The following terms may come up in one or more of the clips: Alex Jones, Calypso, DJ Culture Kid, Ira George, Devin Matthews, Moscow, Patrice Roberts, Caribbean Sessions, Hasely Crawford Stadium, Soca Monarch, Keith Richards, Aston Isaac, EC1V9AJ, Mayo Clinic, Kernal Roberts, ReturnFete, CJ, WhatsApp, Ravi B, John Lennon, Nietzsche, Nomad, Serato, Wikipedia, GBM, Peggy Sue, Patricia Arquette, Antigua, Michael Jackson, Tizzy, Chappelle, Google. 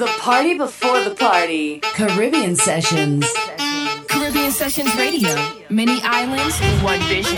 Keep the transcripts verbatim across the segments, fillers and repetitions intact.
the party before the party. Caribbean Sessions. Caribbean Sessions Radio. Many islands, one vision.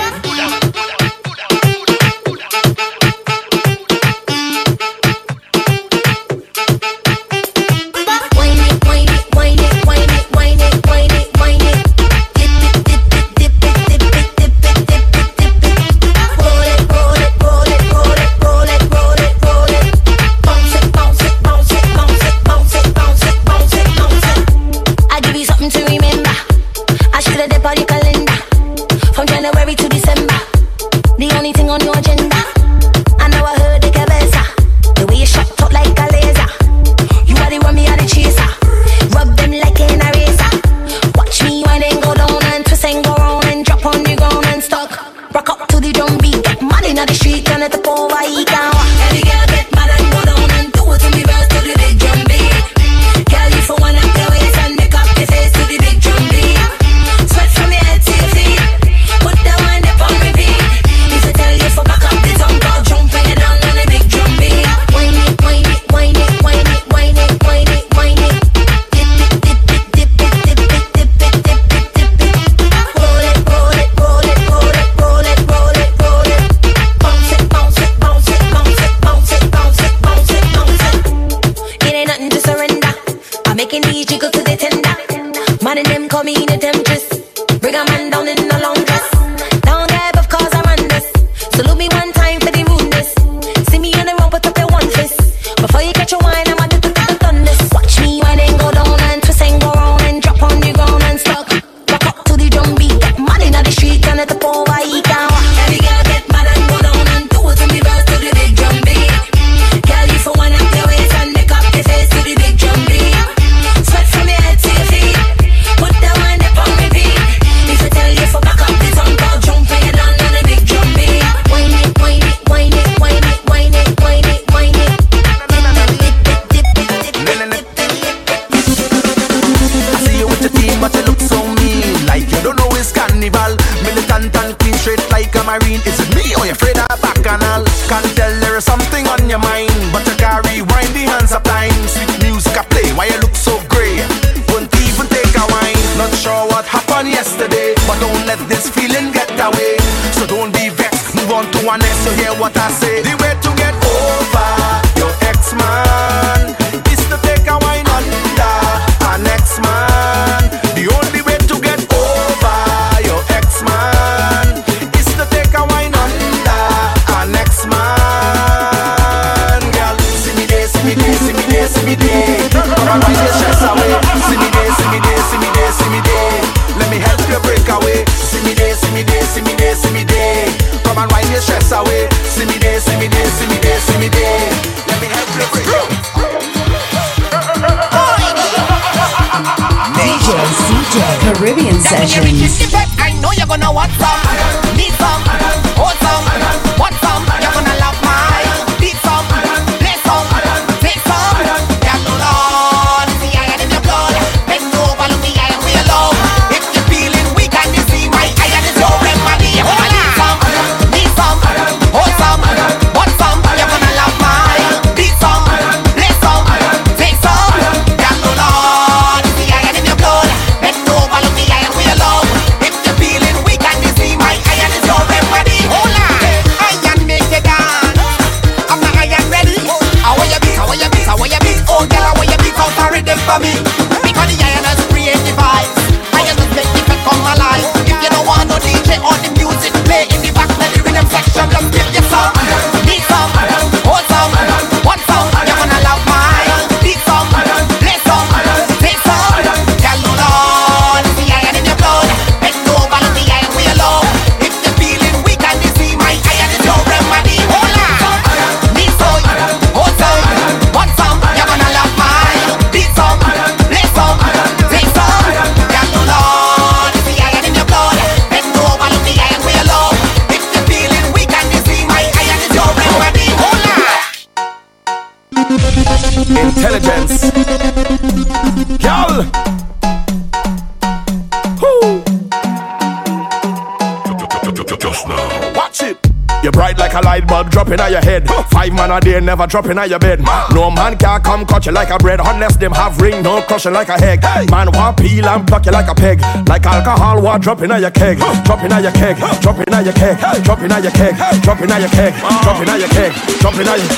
Right, like like a light bulb dropping on your head. Five man a day never dropping on your bed. No man can come cut you like a bread unless them have ring, no crushing like a egg. Man wa peel and pluck you like a peg. Like alcohol wa dropping on your keg. Dropping on your keg. Dropping on your keg. Dropping on your keg. Dropping on your keg. Dropping on your keg. Dropping on your.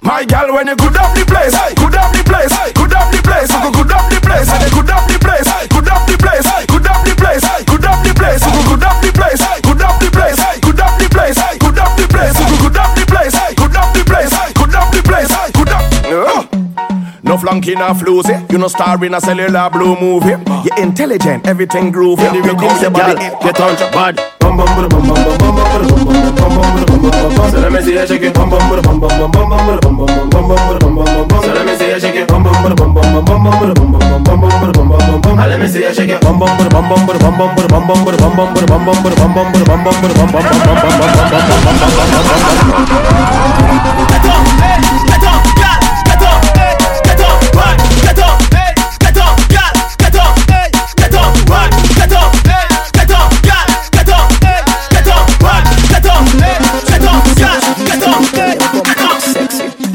My gal, when you good up the place, good up the place, good up the place, good up the place, good up the place, good up the place, good up the place, good up the place, good up the place, good up the place, good up the place, good up the place, good up the place, good up the place, good up the place, good up. No flunking or floozy, you no star in a cellular blue movie. You're intelligent, everything groovy. You come say gal, get on your bad. So let me see you shake it. Bum bum bum bum bum bum bum bum bum bum bum bum bum. So let me see you shake it. Bum bum bum bum bum bum bum bum bum bum bum bum bum. Let me see you shake it. Bum bum bum bum bum bum bum bum bum bum bum bum bum bum bum bum bum bum bum.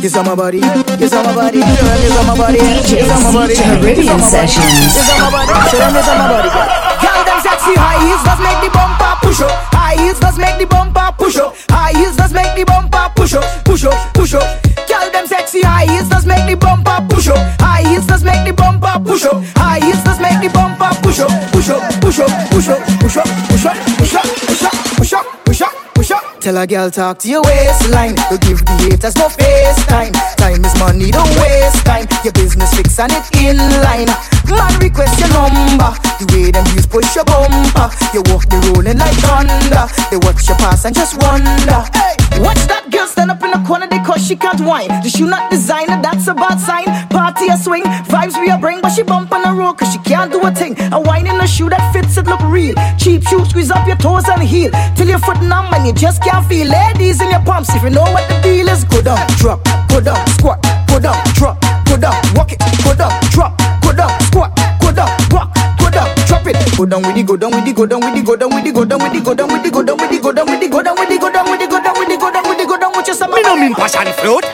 Yes, I'm a body. Yes, I'm a body. Yes, I'm a body. Yes, I'm a body. Caribbean Sessions. Yes, I'm a body. Yes, I'm a body. Girl, them sexy high heels does make the bumper push up. High heels does make the bumper push up. High heels does make the bumper push up. Push up, push up. Girl, them sexy high heels does make the bumper push up. High heels does make the bumper push up. High heels does make the bumper push up. Push up, push up, push up, push up, push up, push up, push up, push up, push up. Tell a girl talk to your waistline. You'll give the haters no face time. Time is money, don't waste time. Your business fix and it in line. Man request your number. The way them views push your bumper. You walk the rolling like thunder. They watch your pass and just wonder. Hey, watch that girl stand up in the corner. They cause she can't whine. The shoe not designer, that's a bad sign. Party a swing, vibes we a bring. But she bump on a roll cause she can't do a thing. A wine in a shoe that fits it look real. Cheap shoe, squeeze up your toes and heel. Till your foot numb and you just can't feel. Ladies in your pumps, if you know what the deal is. Go down, drop, go down, squat, go down, drop, go down, walk it, go down, drop, go down, squat, go down, walk, go down, drop it. Go down with the go down with the go down with the go down with the go down with the go down with the go down with the go down with the go down with the go down with the go down with the go down with the go down with your stomach. Me no mean passion float.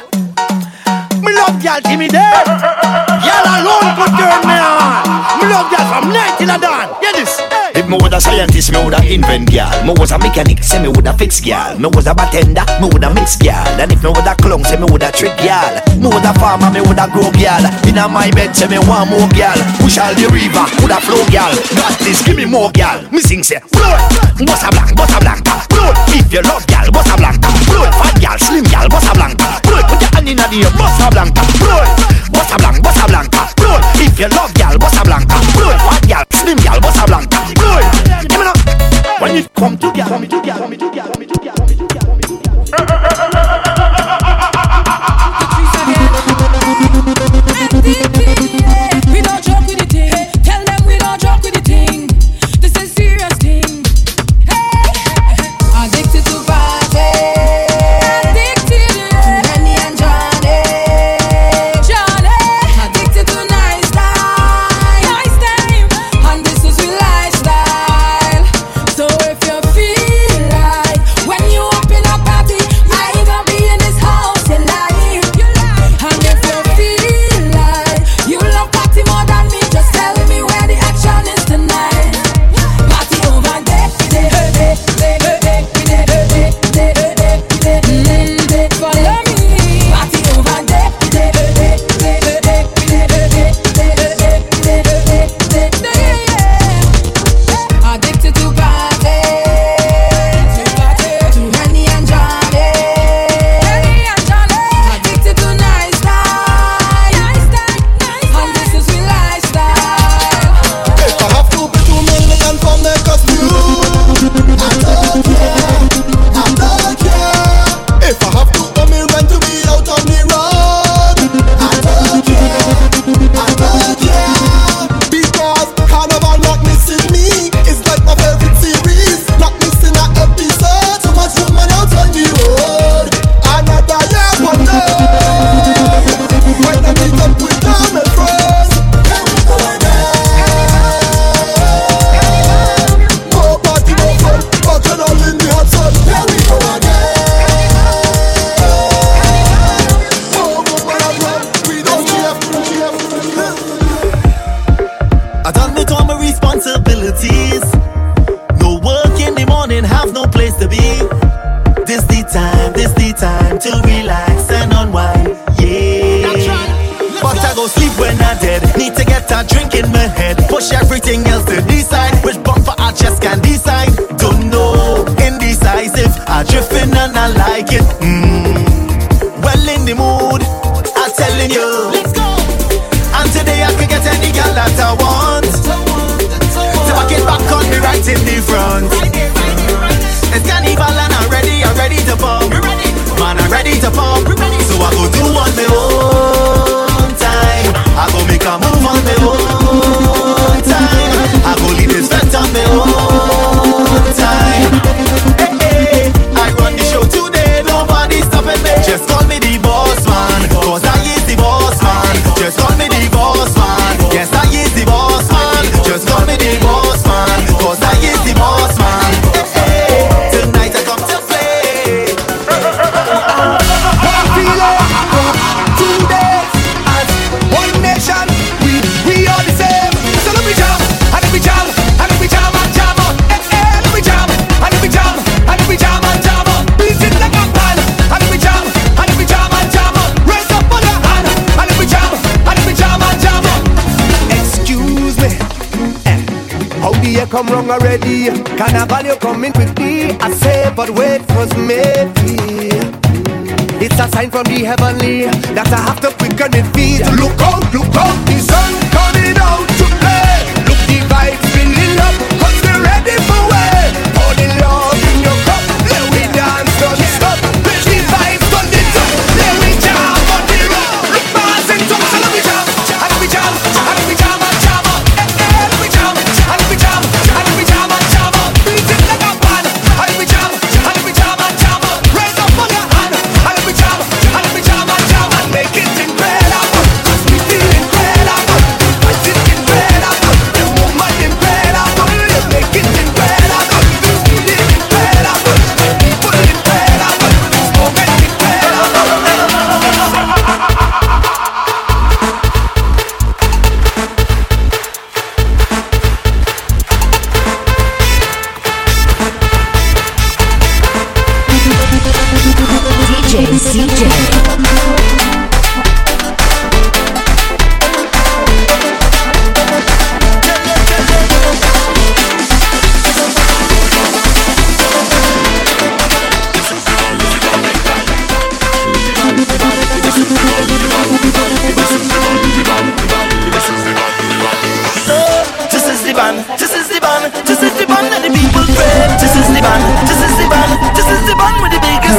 Me love y'all till me dead. Y'all alone could turn me on. Me love y'all from night till I dawn. Get this. If me was a scientist, me woulda invent girl. Me was a mechanic, say me woulda fix girl. Me was a bartender, me woulda mix girl. And if me was a clown, say me woulda trick girl. Me was a farmer, me woulda grow girl. Inna my bed, say me want more girl. Push all the river, woulda flow girl. God please give me more girl. Me sing say, blood, bossa black, bossa black, blood. If you love girl, bossa black, blood. Fat girl, slim girl, bossa black, blood. Put your hand inna the air, bossa black, blood. Bossa black, bossa black, blood. If you love girl, bossa black, blood. Fat girl, slim girl, bossa black. When you come to get, come to get, come to get, come to get, come to get, come to get. We don't joke with the thing. Tell them we don't joke with the thing. This is serious thing. Hey, addicted to party, addicted to Danny and Johnny, Johnny. time to relax and unwind, yeah. But I go sleep when I'm dead. Need to get a drink in my head. Push everything else to decide. Which bumper I just can't decide. Don't know, indecisive. I drifting and I like it. Mm. Well in the mood, I'm telling you. Let's go. And today I could get any girl that I want. So I get back on me right in the front. It's carnival and I'm ready, I'm ready to pump. Man, I'm ready to pump. So I go do on my own time. I go make a move on my own time. I go leave this vent on my own time. Hey, hey, I run the show today, nobody stopping me. Just call me the boss man, cause I is the boss man. Just call me the boss man, yes I is the boss man. Just call me the boss man, cause I is the boss man. Come wrong already, carnival you coming with me. I say, but wait was maybe. It's a sign from the heavenly that I have to quicken the feet. Look out, look out, the sun coming out to play. Look the vibes filling up, cause we're ready for way. Pour the love in your cup, let we dance, don't stop. Push the vibes on the top, let we jam on the road. Look past and talk, so let me jam, and we jam, and we jam.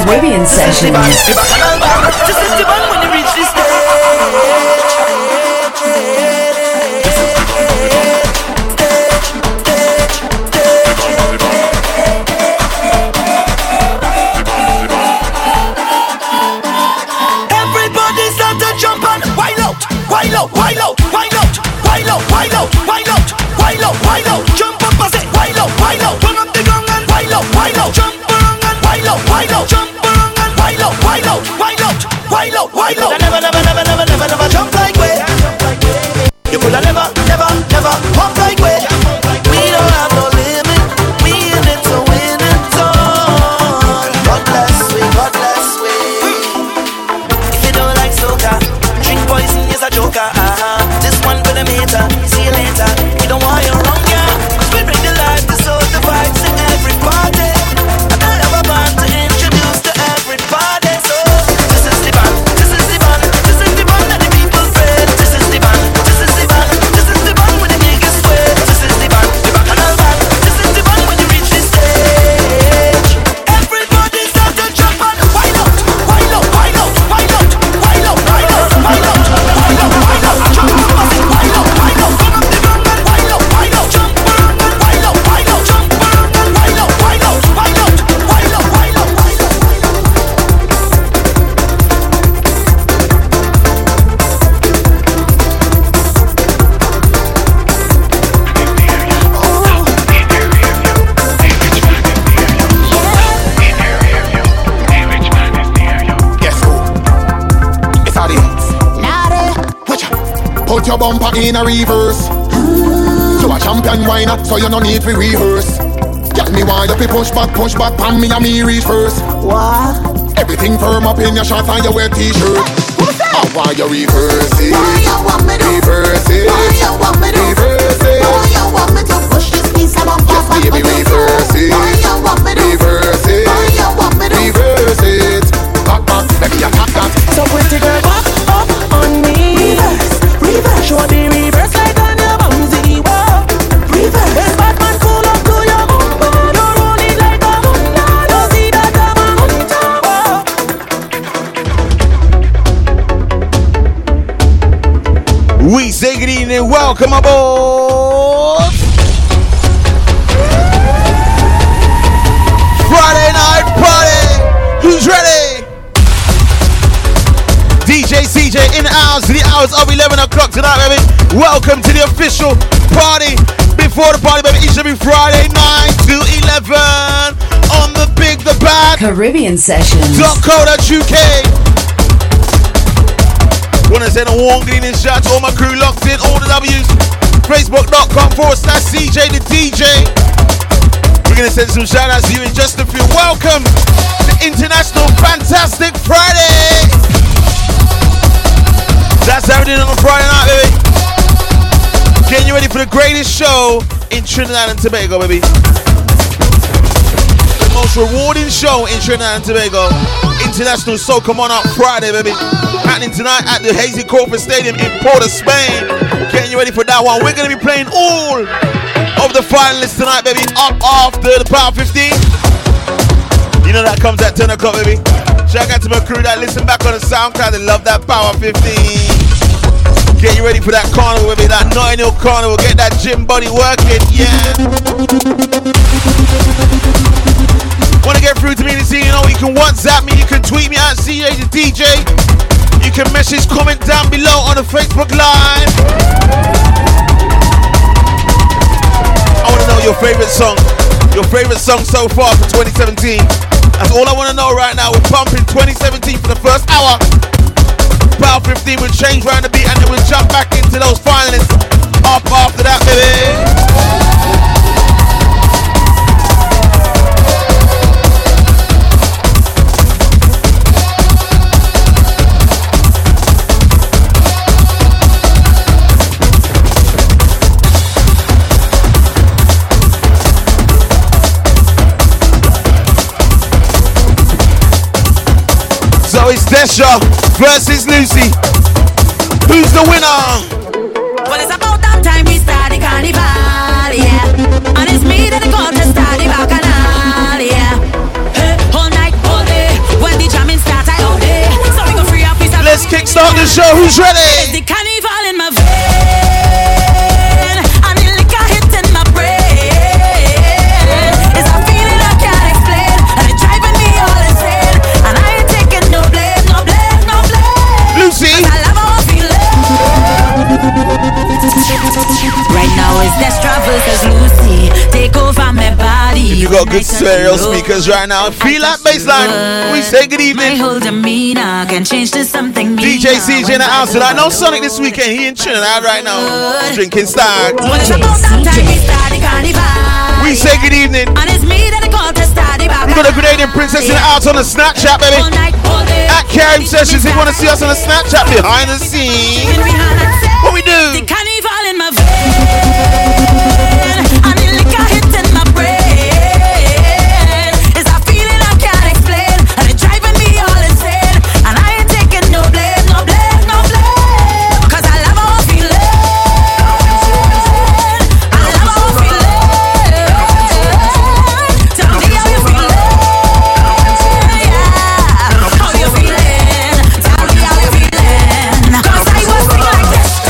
Caribbean Sessions. This is the one when you reach this stage. Everybody start to jump and wild out, wild out, wild out, wild out, wild out, wild out, wild out, wild out, wild out. Jump up and say wild out, wild out. Turn up the gong and wild out, wild out. Jump around and wild out, wild out. Jump. Why not? Why not? Why not? Why not? Never, never, never, never, never, never jump like way. You coulda never, never, never hop like way. We don't have no limit. We in it to win it all. God bless we, God bless we. If you don't like soca, drink poison is a joker. Uh-huh. This one for the meter. See you later. You don't want your own girl. Cause we bring the life, the soul, the vibes in every party. I don't have a band to introduce to everybody. Put your bumper in a reverse. So a champion, why not? So you no need to rehearse. Get me why you push back, push back, pan me and me reach first. What? Everything firm up in your shorts and your wet t-shirt. Who's that? I want you reverse it. Why you want me to? Reverse it. Why you want me to? Reverse it. Why you want me to push this piece of my back? Baby, reverse it. Why you want me to? Reverse it. Why you want me to? Reverse it. Back, back, let me attack that. So pretty girl, back up on me. Reverse, reverse. Show the reverse like on your bouncy wall. Reverse. We say good evening and welcome aboard Friday night party. Who's ready? D J C J in the hours to the hours of eleven o'clock tonight, baby. Welcome to the official party. Before the party, baby, it should be Friday night to eleven on the big, the bad Caribbean Sessions dot co dot U K. Wanna send a warm greeting shout to all my crew locked in, all the W's. Facebook dot com forward slash C J the D J. We're gonna send some shout outs to you in just a few. Welcome to International Fantastic Friday. That's how we did on a Friday night, baby. Getting you ready for the greatest show in Trinidad and Tobago, baby. The most rewarding show in Trinidad and Tobago. International Soca Monarch Friday, baby. Happening tonight at the Hasely Crawford Stadium in Port of Spain. Getting you ready for that one. We're going to be playing all of the finalists tonight, baby. Up after the Power fifteen. You know that comes at ten o'clock, baby. Shout out to my crew that listen back on the SoundCloud. They love that Power fifteen. Get you ready for that carnival, baby. That Notting Hill Carnival. Get that gym body working. Yeah. Want to get through to me this evening? You know, you can WhatsApp me. You can tweet me at C J the D J. You can message, comment down below on the Facebook Live. I want to know your favorite song, your favorite song so far for twenty seventeen. That's all I want to know right now. We're pumping twenty seventeen for the first hour. Power fifteen will change round the beat and then we'll jump back into those finalists. Up after that, baby. So it's Desha versus Lucy. Who's the winner? Well, it's about that time we start the carnival, yeah. And it's me that the contest start the bacchanal, yeah. Hey, all night, all day, when the jamming starts, I all day. So we go free up, we start. Let's kickstart the show. Who's ready? It's the carnival in my vein, and the liquor hit in my brain. It's a feeling I can't explain, and it's driving me all insane. And I see? Right now it's less travel cause Lucy take over my body. If you got good stereo speakers right now, feel that bassline. We say good evening. My whole demeanor can change to something new. D J C J in the house tonight. No Sonic this weekend. He in Trinidad right now. Drinking stag. We say good evening. And it's me that I call to start it back. We got a Grenadian princess in the house on the Snapchat, baby. At Caribbean Sessions, if you want to see us on the Snapchat behind the scenes, what we do? The carnival in my vein, and the liquor hit in my brain. It's a feeling I can't explain, and it's driving me all insane. And I ain't taking no blame, no blame, no blame. Cause I love all feeling, I love all feeling. Tell me how you feeling. How you feeling? Tell me how you feeling. Cause I was thinking like this.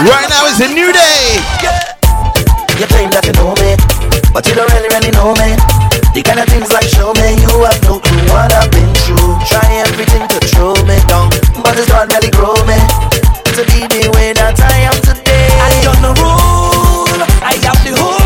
Right now is a new day. You claim that you know me, but you don't really, really know me. The kind of things like show me, you have no clue what I've been through. Try everything to throw me down, but it's not really grow me to be the way that I am today. I don't know rule, I have the whole.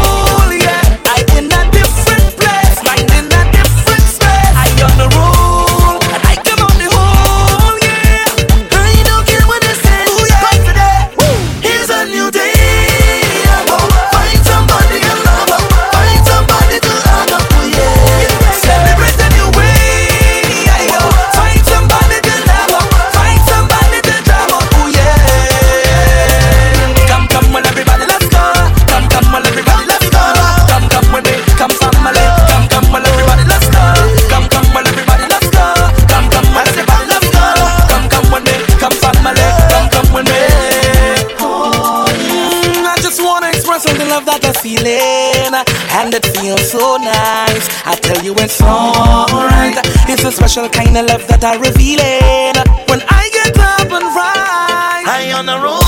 And it feels so nice. I tell you it's alright. It's a special kind of love that I reveal it when I get up and ride. I on the road,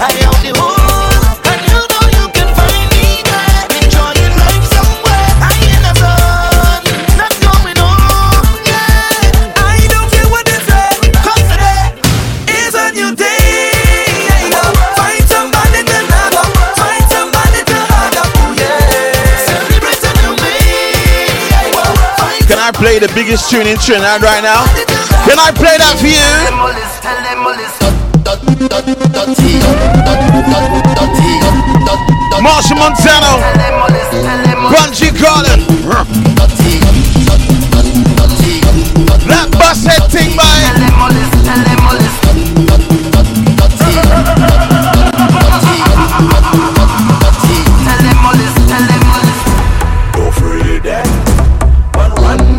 I on the road. Play the biggest tune in Trinidad right now. Can I play that for you? Machel Montano, Bungee Garden. That bus head thing by. Don't free that.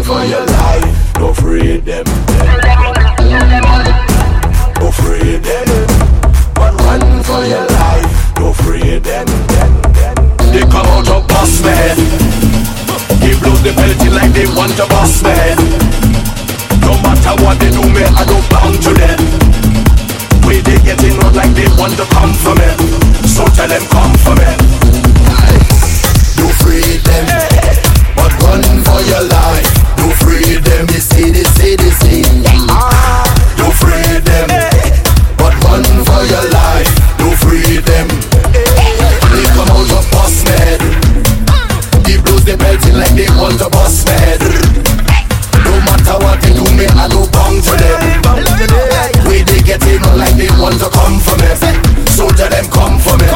For your life, don't free them. Don't free them. One run for your life, don't free them. They come out of bus man. They blow the penalty like they want a bus man. No matter what they do, man, I don't bound to them. Way they getting out like they want to come for me. So tell them come for me. Don't free them, but run for your life. Don't free them, they say, they say, they say. Don't free them, but run for your life. Don't free them. They come out of bus mad. They blows the belting like they want a bus mad. No matter what they do, me I go bound for them. Way they get in like they want to come for me. So tell them come for me.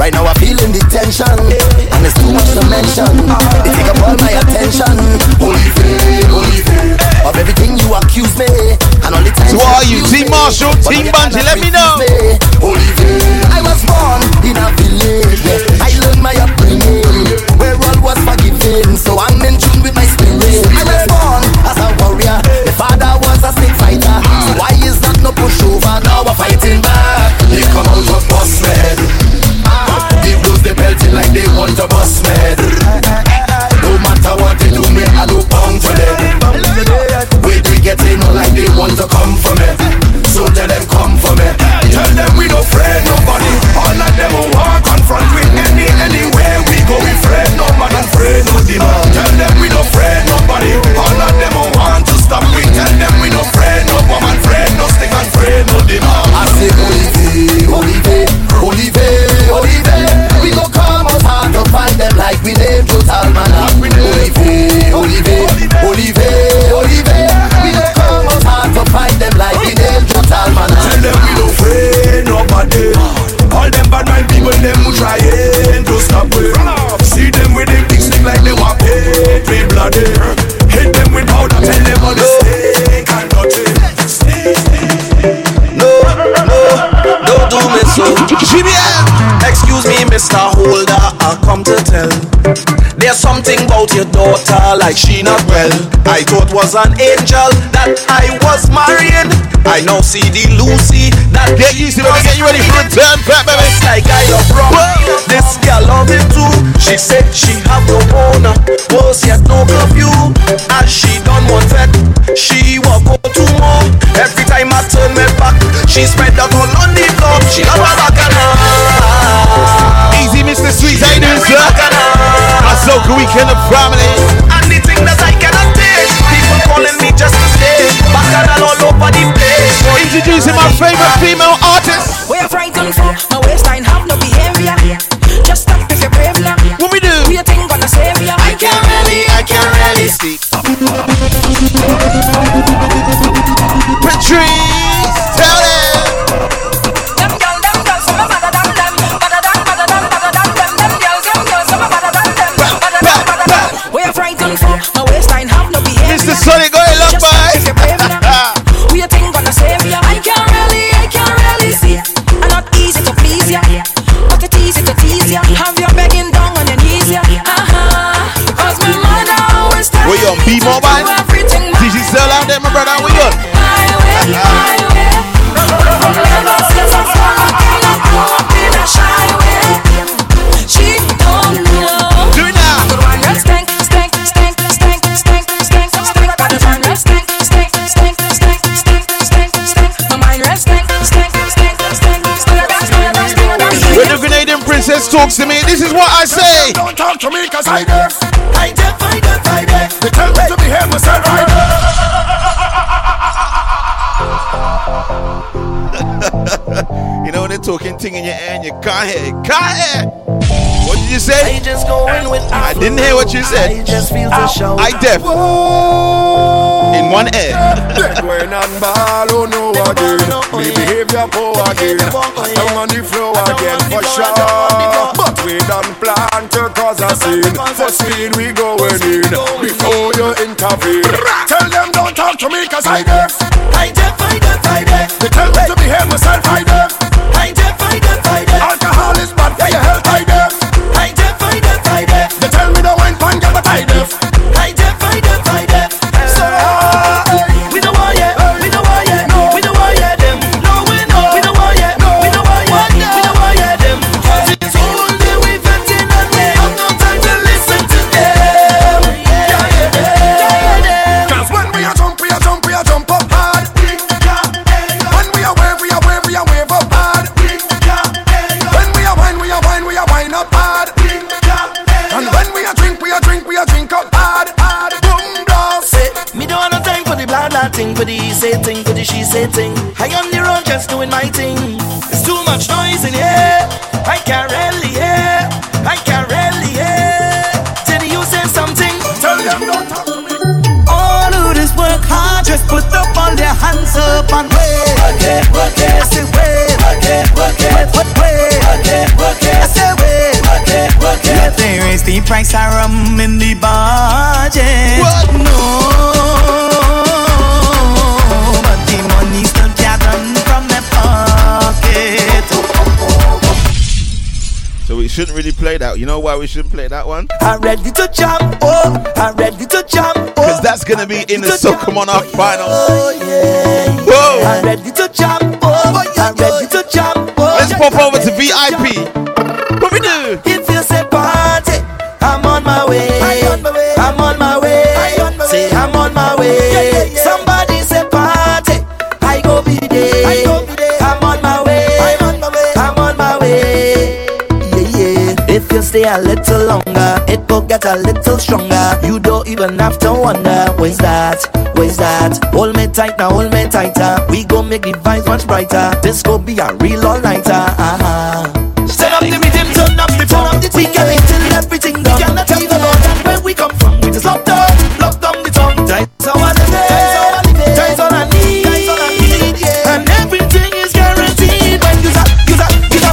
Right now I'm feeling the tension, and it's too much to mention. They take up all my attention. Holy faith, holy faith. Of everything you accuse me, and all the time. So are you Team Marshall, Team Bungie? Let me know. Holy faith. I was born in a village. I learned my upbringing, where all was forgiven. So I'm in tune with my spirit. I was born as a warrior. The father was a stick fighter. So why is that no pushover? Now we're fighting back. They come out of boss man. They blows the belting like they want a bus man. No matter what they do, me I go bound for them. Way they get in like they want to come for me. So tell them come for me. Tell them we don't friend nobody. All of them who are confront with any, anywhere we go we friend nobody. Don't friend no demand. Tell them we don't friend nobody. All of them who want to stop we tell them we don't friend no woman, friend no stick and friend no demand. I say Olivier, Olivier, Olivier. We go come out hard to find them like we named total man. Olivier, Olivier, Olivier, Olivier. We go come out hard to find them like we named total man. Tell them we don't fear nobody. All them bad mind people them who trying to stop it. See them with them big stick like they want paid with bloody. Hit them with powder, tell them all the stick and touch it. Stay, stay, stay. No, no, don't do me so. G B M. Excuse me, Mister Holder, I come to tell. There's something about your daughter like she not well. I thought was an angel that I was marrying. I now see the Lucy that they used to get you ready for a turn, baby. It's like I love rum. This girl love it too. She said she have no owner, was yet no curfew. And she done wanted, she will go to more. Every time I turn my back, she she spread the whole on the floor. She love a bacana. Easy, Mister Sweet, how you doing, sir? A Soca weekend of family. And the thing that I cannot take, people calling me just to stay. Bacana all over the place. Introducing my favorite female artist. Where your friend come from? My waistline have no behavior. Just stop if you're brave now. What we do? Who you think gonna save you? I can't really, I can't really speak. Patrice, tell them. Them girls, them girls, some better than them, better than, better than, better than them. Them girls, them girls, some better than them, better than, better than. Where your friend come from? My waistline have no behavior. Mister Sonny, go ahead, look by. Who you think gonna save you? I can't really, I can't really see. I'm not easy to please ya, but it's easy to tease ya. Have your begging down on your knees ya. Uh huh. Cause my mother always tells me. We on B-Mobile. Did you sell out there, my brother? We on. Talks to me, this is what I say. Don't talk to me cause I deaf. I deaf, I deaf, I deaf. They tell me to behave myself, I deaf. You know when they're talking thing in your ear and you can't hear it, can't hear it. What did you say? I just go in with I didn't hear what you said. I just feel the show. I deaf. Whoa. In one ear. When I'm ball, oh no again. Me behavior poor again. I'm on the floor again for sure. We don't plan to cause a scene. For speed we going in before you intervene. Tell them don't talk to me cause I deaf. I deaf, I deaf, I deaf. They tell me to behave myself, I deaf. I deaf, I deaf, I deaf. Alcohol is bad for your health, I deaf. I deaf, I deaf, I deaf. They tell me the wine pan get but I deaf. I deaf, I deaf, I deaf. So we don't want ya, we don't want ya, we don't want ya them. No we know, we don't want ya, we don't want ya, we don't want ya them. Cause it's all. Thing for the say thing for the she say thing. I on the road just doing my thing. It's too much noise in here. I can't really hear. I can't really hear. Did you say something? Tell them don't talk to me. All who just work hard just put up all their hands up and wave. Okay, okay. I say wave. Okay, okay. What wave? Okay, okay. I say wave. Okay, okay. Let me raise the price of rum in the budget. What no? So we shouldn't really play that. You know why we shouldn't play that one? I'm ready to jump, oh, I'm ready to jump, oh. Because that's going to be in the Soca Monarch final. Oh, yeah, yeah. Whoa. I'm ready to jump, oh, I'm ready to jump, oh. Let's pop over to V I P. What we do? If you say party, I'm on my way. I'm on my way. I'm on my way. Say I'm on my way. Yeah, yeah, yeah. Somebody say party, I go be there. I go be there. I'm on my way. I'm on my way. I'm on my way. If you stay a little longer, it will get a little stronger. You don't even have to wonder, where's that, where's that? Hold me tight now, hold me tighter. We gon' make the vibes much brighter. This gon' be a real all-nighter. Uh-huh. Turn up the rhythm, turn up the turn up the we can till everything done. We cannot tell the Lord that where we come from. We just locked down, locked down the tongue. That's how I live, that's how I live, that's all I need, that's all I need, yeah. And everything is guaranteed when you stop, you stop, you stop.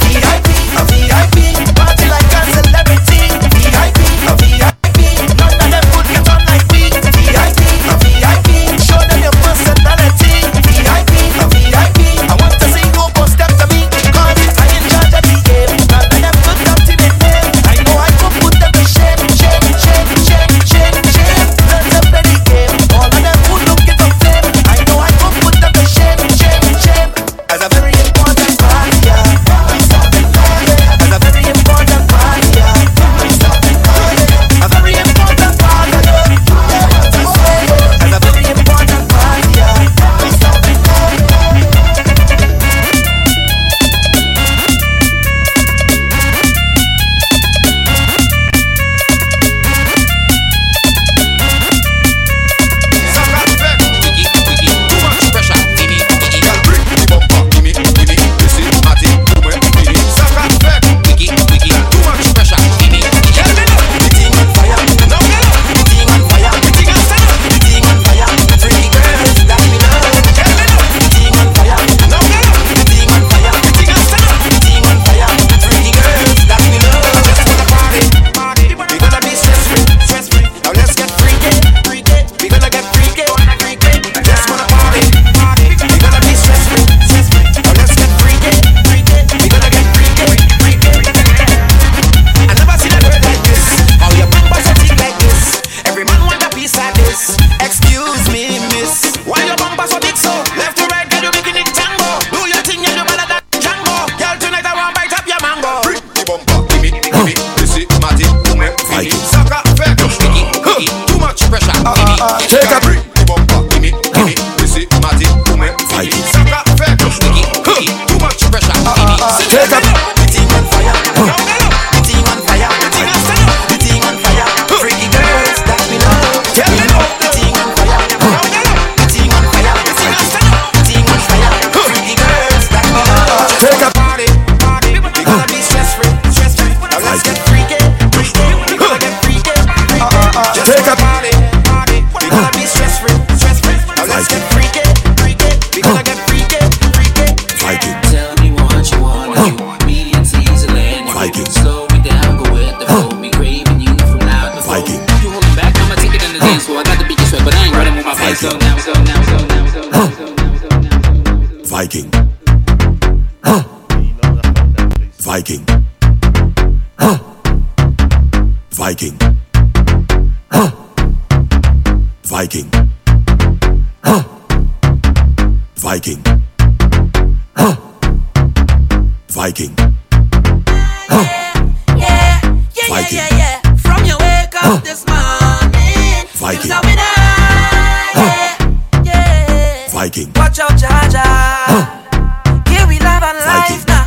Viking. Huh. Viking. Huh. Viking. Huh. Viking. Huh. Viking. Huh. Yeah, yeah, yeah, Viking. Yeah, yeah, yeah, yeah. From your wake up huh. this morning, Viking. Huh. Yeah, yeah. Viking. Watch out, Jaja. Huh. Here we love and life now.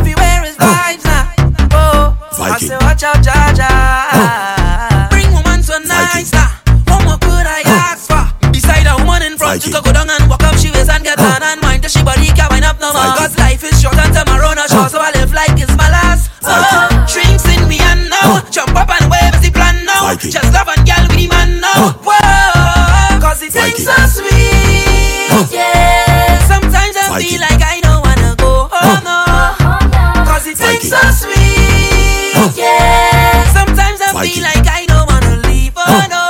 Everywhere is vibes now. Oh, Viking. I say, watch out, Jaja. Huh. Bring woman so nice now. What more could I huh. ask for? Beside a woman in front, Viking. You go down and walk up, she waist and get huh. down and mind till she body can wind up no more. Cause life is short and tomorrow not sure, so I live like it's my last. Oh, drinks in me and now. Jump up and wave is the plan now. Viking. Just love and yell with the man now. Huh. Whoa, cause it things so sweet. Huh. Yeah, sometimes I Viking. Feel like I don't wanna go. Oh huh. no, cause it things so sweet. Huh. Yeah, sometimes I Viking. Feel like I don't wanna leave. Oh huh. no,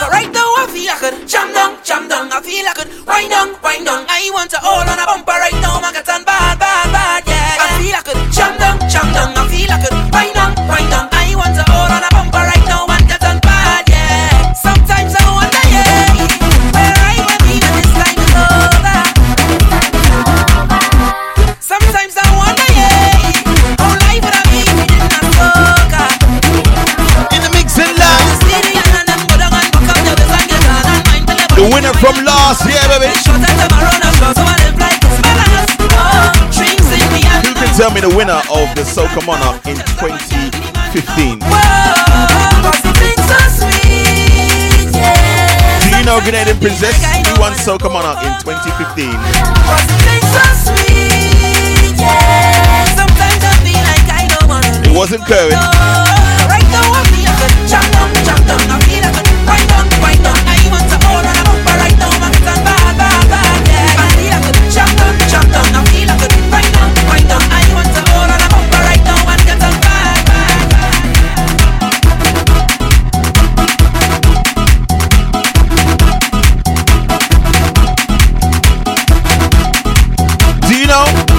cause right now I feel I could jump down, jump down. I feel I could wind down, wind down. I want to hold on a bumper right now. I can turn bad, bad, bad. Yeah, I feel I could jump down, jump down. I feel I could wind down, wind down. I want to hold on a bumper right now. I can turn bad. Yeah, sometimes I wonder, yeah, where I will be when this life is over. Sometimes I wonder, yeah, how life would have been if it didn't soca. In the mix and live. The winner from last year, baby. Tell me the winner of the Soca Monarch in twenty fifteen. Do you know Grenadian Princess? Who won Soca Monarch in twenty fifteen? It wasn't Kerwin.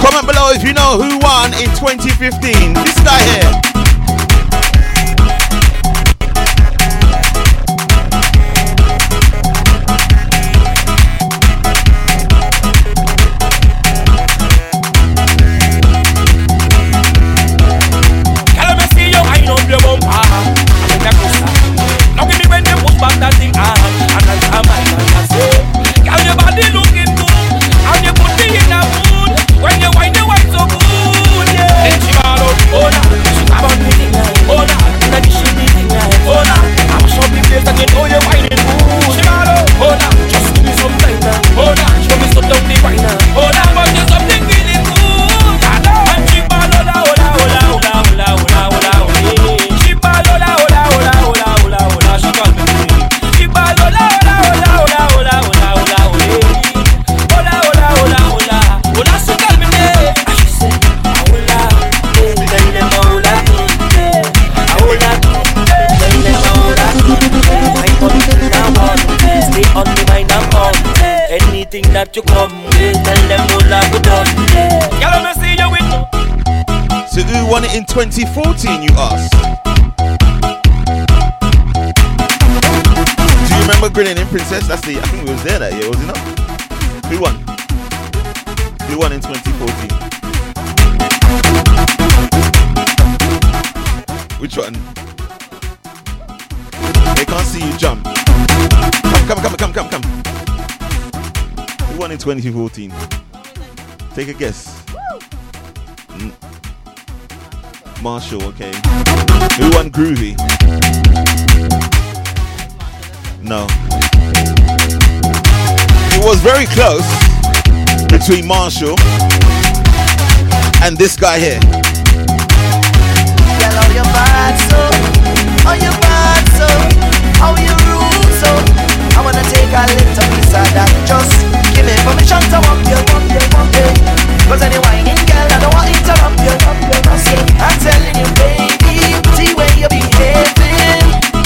Comment below if you know who won in twenty fifteen. This guy here. Calabasillo, I know your bumper. I'm the costa. Now give me when they push back that thing out. And I'm my man. Girl, your body looking good. And you put me in a when you wine, you wine so good, yeah. Then she got out, oh nah. She got out with the night, oh nah. Then she did the night, oh nah. I'm sure the place that you know you wine is good. She got out, oh nah. Just give me some time now, oh nah. Show me some down the wine now, oh nah. But there's something feeling good, yeah, no. And she ball, oh nah, oh nah, oh nah, oh nah, oh nah, oh nah, oh nah, oh nah. She ball, oh nah, oh nah, oh nah, oh nah, oh nah, oh nah. She call me, she ball, oh nah, oh nah, oh nah, oh nah, oh nah, oh nah, oh nah. Oh nah, oh nah, oh nah, oh nah. Oh nah, so call me there. She said, I will not. Then them all I need. I will not. Then them all I need. I come now on. Stay on the mind I'm on. Anything that you come with, tell them all I would done. Y'all wanna see your window. So who won it in twenty fourteen, you ask? Do you remember Grenadian Princess? That's the, I think we was there that year, was it not? Who won? We won in twenty fourteen. Which one? They can't see you jump. Come, come, come, come, come, come. We won in twenty fourteen. Take a guess. Mm. Marshall, okay. Who won Groovy? No. It was very close. Between Marshall and this guy here. Girl, how you bad so, how you bad so, how you rude so. I wanna take a little piece of that. Just give me permission to walk you, walk you, walk you. Cause any whining girl, I don't want to interrupt you, interrupt you. I'm telling you, baby, see where you behaving.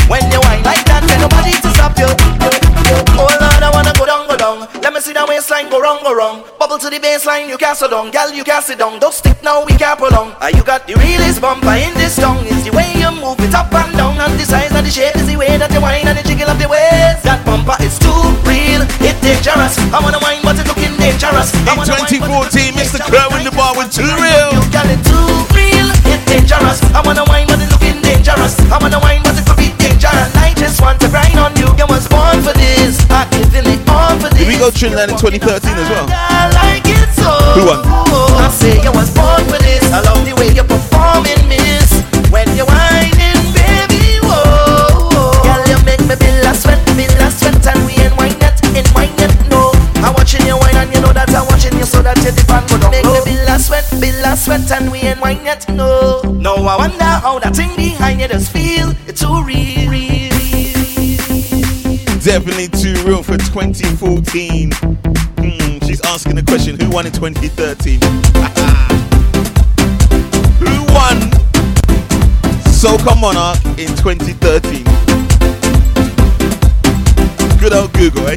When you whine like that, tell nobody to stop you, you, you. Oh Lord, I wanna go down, go down. Let me see that waistline go wrong, go wrong. Bubble to the baseline. line, you can't sit down, girl, you can't sit down. Don't step now, we can't prolong. Ah, you got the realest bumper in this tongue. It's the way you move it up and down, and the size and the shape is the way that you whine and the jiggle of the waist. That bumper is too real, it's dangerous. I wanna whine, but it's looking dangerous. I in twenty fourteen, Mister Crow in the bar was too real. You got it too real, it's dangerous. I wanna whine, but it's looking dangerous. I wanna whine, but it could be dangerous. I just want to grind on you. You was born for this. I giving it all for this. Did we go Trinidad in twenty thirteen as well? Like it's so. Who won? I say you was born for this. I love the way you're performing, miss. When you're whining, baby, whoa, whoa. Girl, you make me feel a sweat, feel a sweat, and we ain't whine yet, ain't whine yet, no. I'm watching you whine, and you know that I'm watching you, so that you're the fan would make me feel a sweat, feel a sweat, and we ain't whine yet, no. No, I wonder how that thing behind you just feel it's too real. real. Definitely too real for twenty fourteen. Mm, she's asking the question, who won in twenty thirteen? Who won Soca Monarch in twenty thirteen? Good old Google, eh?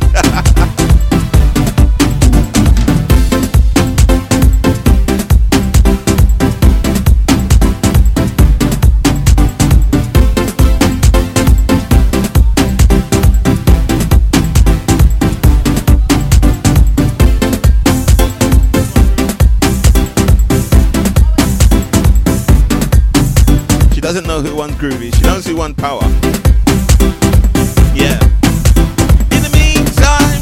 Doesn't know who won Groovy, she knows who won Power. Yeah. In the meantime,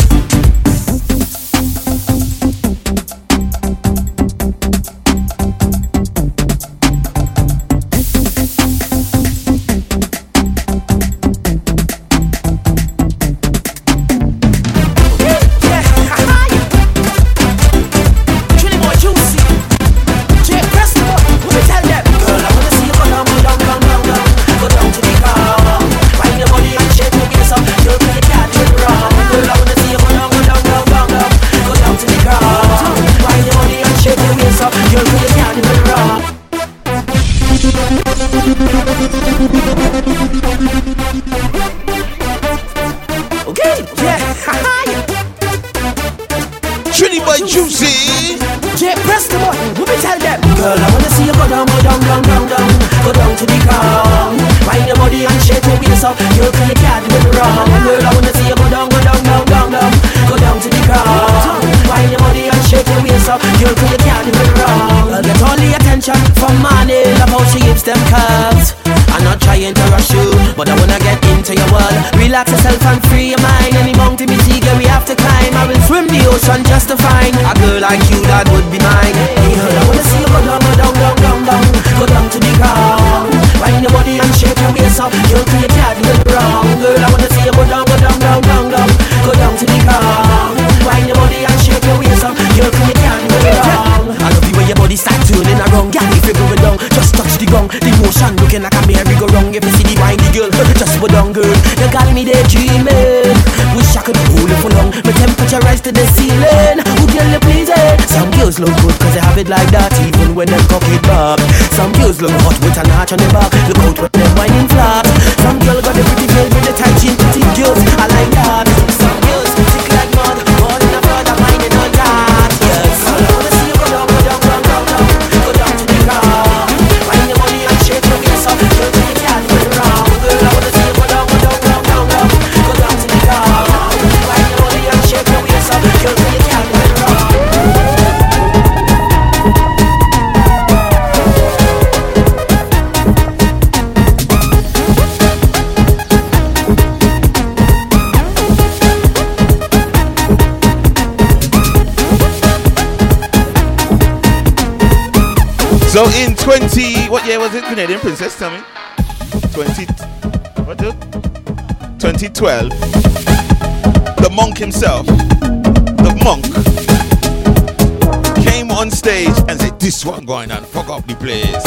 Trini more juicy. Jay Preston, let me tell them. Girl, I wanna see you come down. Relax yourself and free your mind. Any mountain is eager, we have to climb. I will swim the ocean just to find a girl like you that would be mine. Hey girl, I wanna see you go down, go down, down, down, down. Go down to the ground. Wind your body and shake your waist up. You'll feel your cat with brown. Girl, I wanna see you go down, go down, down, down, down. Go down to the ground. Wind your body and shake your waist up. You'll feel your cat with brown. I love you when your body start turning around. Girl, if you're going down, just touch the ground. The ocean looking like a merry go round. If you see the windy girl, just go down, girl. You got me there dreaming. Wish I could hold it for long. My temperature rise to the ceiling. Who can you please it? Some girls look good cause they have it like that. Even when they cock it back. Some girls look hot with an arch on their back. Look out when they're whining flat. Some girls got the pretty girl with the tight jeans. Pretty girls, I like that. Some girls stick like mud. All in a flood, I'm minding on that. Yes, I wanna see you go down, go down, down, down, down. Go down to the ground. Find your money and shake your face up. You'll take it out and round. Girl, I wanna see you go down, go down, down, down, down. Go down to the ground. Find your money and shake your face up. You'll take it out and round. So in twenty, what year was it? Canadian Princess, tell me. Twenty, what did? Twenty twelve. The monk himself, the monk, came on stage and said, "This one going on, fuck up the place."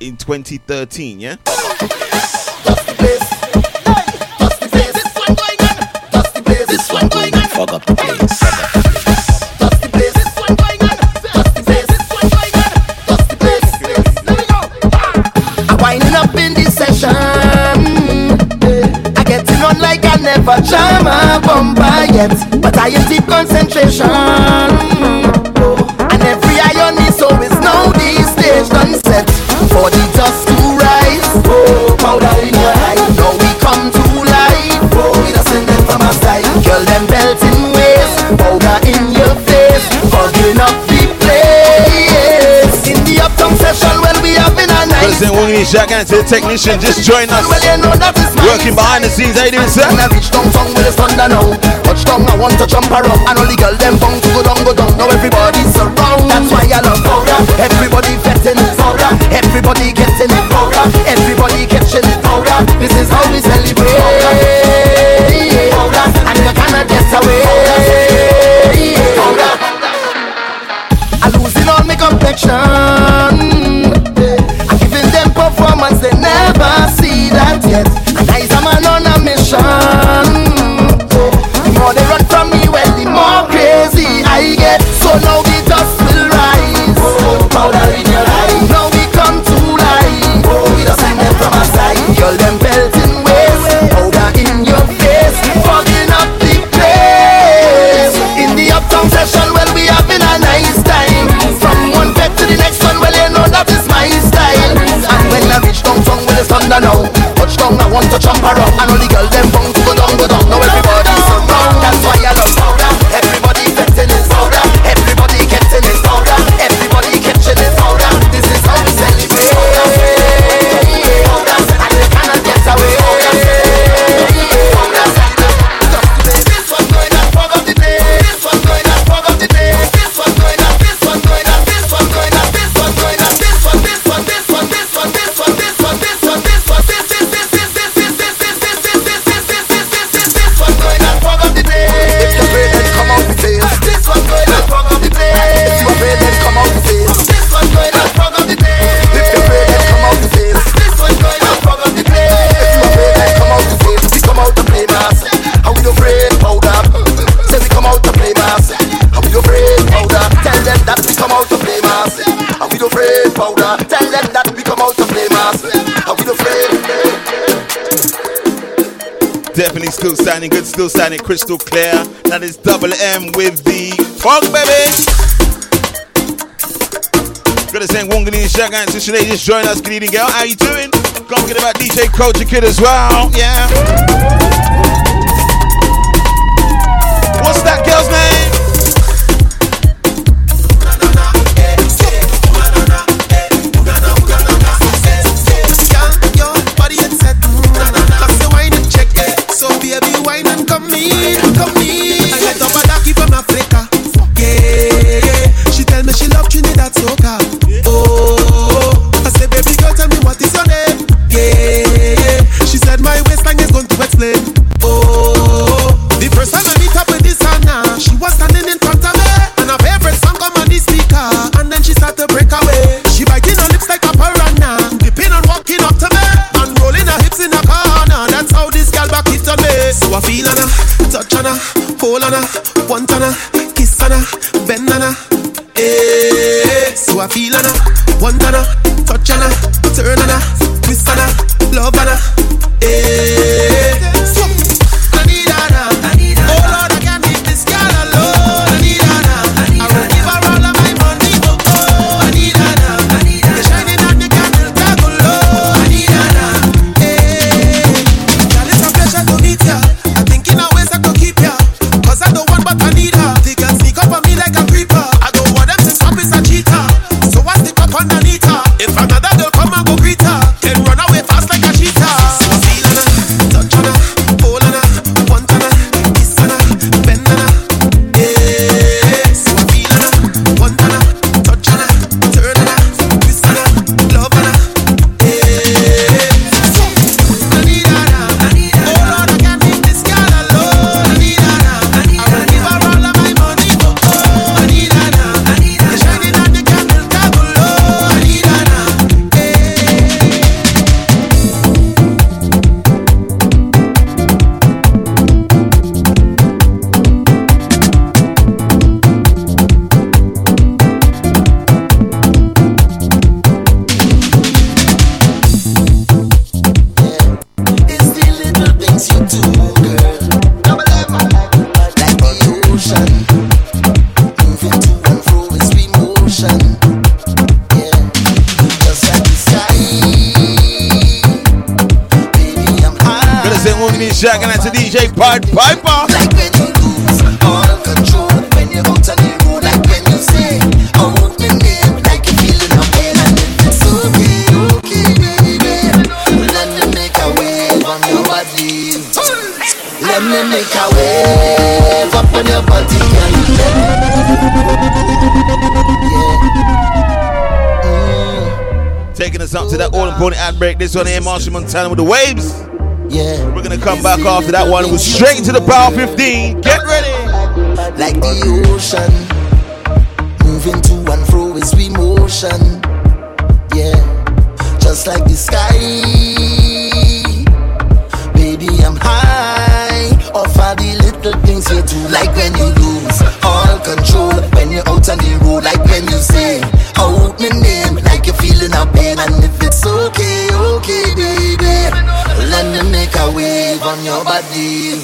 In twenty thirteen, yeah. Never jam a bomb by yet, but I am deep concentration. And every iron is always now the stage done set for the dust to rise. Oh, powder in your eye, now we come to life. Oh, we just send them from our side. Girl, them belt in ways, powder in your face, fucking up the place. In the uptown session, when we have been a night. President Wong is Shaggy and the technician just joined us. Well, you know that is working behind the scenes, how you doing, sir? And I reach down song with the thunder now. Touchdown, I want to jump around. And only girl them bound to go down, go down. Now everybody's around. That's why I love Aura. Everybody vetting Aura. Everybody getting Aura. Everybody catching Aura. This is how we celebrate Aura. And you cannot get away Aura. I'm losing all my complexion. I'm giving them performance they never see that yet. And I am on a mission. The more they run from me, well, the more crazy I get. So now the dust will rise. Oh, powder in your eye. Now we come to life. Oh, we just hang them from our side. Girl, them belting waist. Powder in your face. Fogging up the place. In the uptown session, well, we having a nice time. From one bed to the next one, well, you know that is my style. And when I reach downtown, well, it's thunder now. Touchdown, I want to jump around. And only girl, them bound to go down, go down. Now everybody. Definitely still sounding good, still sounding crystal clear. That is Double M with the funk, baby. Gotta say, Wongani and Shaggy and Tizzy just joined us. Good evening, girl. How you doing? Don't forget about D J Culture Kid as well. Yeah. What's that girl's name? If another girl come Shaggy and to D J Pied Piper. Like when you lose all control, when you out on the road, like when you say, I want your name, like you're feeling no pain, and if it's okay, okay, baby, let me make a wave on your body. Let me make a wave up on your body, and yeah. Mm. Taking us up to that all-important ad break. This one here, Machel Montano with the waves. Yeah. We're gonna come back after that one. We're straight into the Power fifteen. Get ready. Like the ocean, moving to and fro is we motion. Yeah. Just like the sky, baby, I'm high off all the little things you do. Like when you lose all control, when you're out on the road, like when you say out my name, like you're feeling a pain, and if it's okay, okay, baby. Let me make a wave on your body.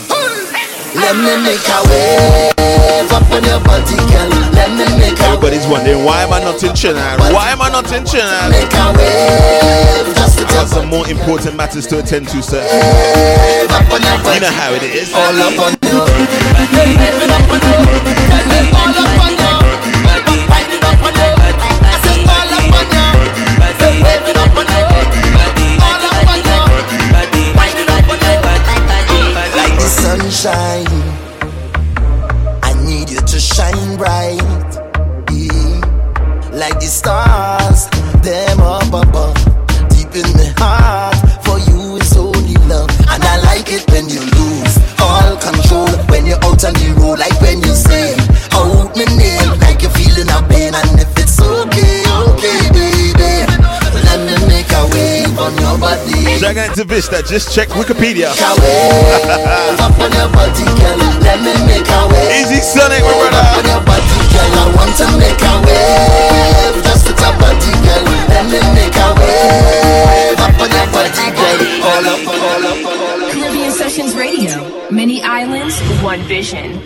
Let me make a wave up on your body, girl. Let me make a Everybody's wave. Wondering why am I not in Trinidad? Why am I not in Trinidad? Make a wave. Just to I got some more important matters to attend to, sir. Wave up on your body. You know how it is. All up on you. All up on you. I said all up on you. I said wave it up on you. Sunshine, I need you to shine bright, yeah. Like the stars, them up above, deep in my heart, for you is only love. And I like it when you lose all control, when you're out on the road, like when you say out my name, like you're feeling a pain, and if it's okay, okay, baby, let me make a wave on your body. Shag and to Vista, just check Wikipedia. Easy Sonic, my brother. I want to make a wave, just to top body, girl. Let me make a wave, up on your body, girl. All up, all up, all up. Caribbean Sessions Radio. Many islands, one vision.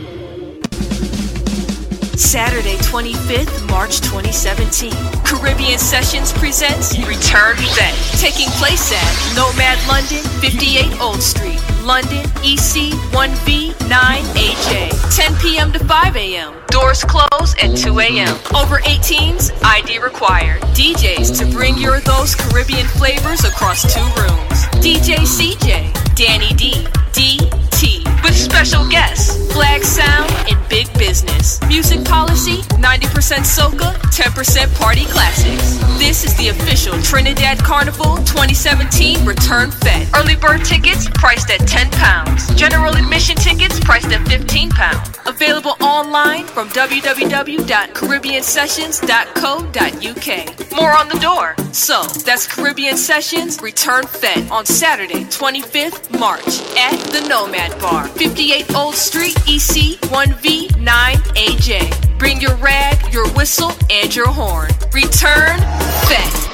Saturday, twenty-fifth, March twenty seventeen. Caribbean Sessions presents Return Vet, taking place at Nomad London, fifty-eight Old Street, London, E C one V nine A J, ten p.m. to five a.m. Doors close at two a.m. Over eighteens, I D required. D Js to bring your those Caribbean flavors across two rooms. D J C J, Danny D, D T, with special guests, Flag Sound and Big Business. Music policy, ninety percent Soca, ten percent Party Classics. This is the official Trinidad Carnival twenty seventeen Return Fed. Early bird tickets priced at ten pounds. General admission tickets priced at fifteen pounds. Available online from w w w dot caribbean sessions dot co dot u k. More on the door. So, that's Caribbean Sessions Return Fed on Saturday, twenty-fifth March at the Nomad Bar, fifty-eight Old Street, E C one V nine A J. Bring your rag, your whistle, and your horn. Return Fest.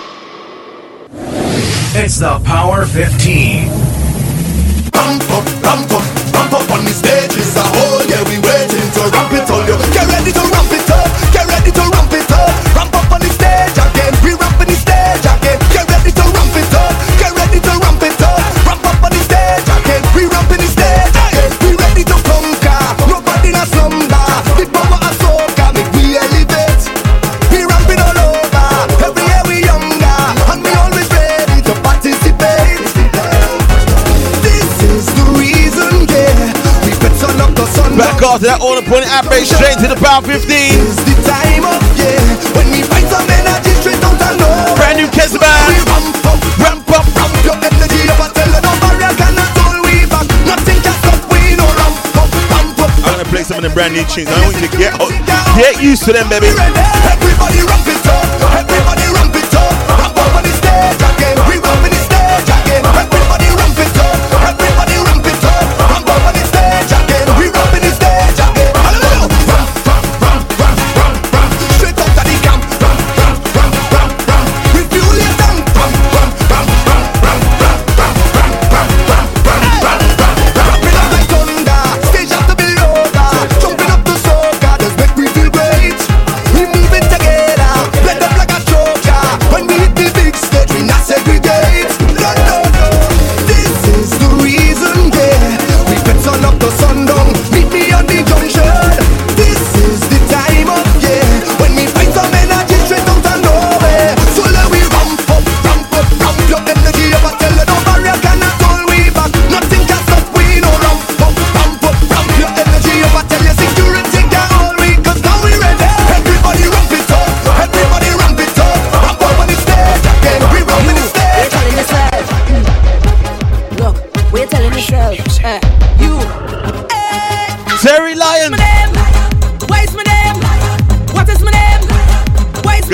It's the Power fifteen. Ramp up, ramp up, ramp up on the stage. It's a whole year we waiting to ramp it all. Get ready to ramp it up, get ready to ramp it up. Ramp up on the stage again, we ramp on the stage again. Get ready to ramp it up, get ready to ramp it up. Ramp up on the stage again, we ramp on the stage again. We ready to conquer, nobody not slumber. The power of Soca make we elevate. We ramping all over, every year we younger, and we always ready to participate. This is the reason, yeah, we could turn up the sun. Back after that all important app break, straight to the Power fifteen. It's the time of year when we find some energy straight out of nowhere. Brand new Kesman. Play some of them brand new tunes. I want you to get get used to them, baby. Everybody ramp it up, everybody ramp it up, ramp up on the stage again, we ramp on the stage again. Everybody ramp it up, everybody ramp it up, ramp up on the stage again, we ramp on the stage again. Ramp, ramp, ramp, ramp, ramp, ramp, straight out of the camp. Ramp, ramp, ramp, ramp, ramp, with you let them. Ramp, ramp, ramp, ramp, ramp, ramp, ramp, ramp, ramp, ramp, ramp, ramp, ramp, ramping up like thunder, stage up the below. Jumping up the soca, just make me feel great. We moving together.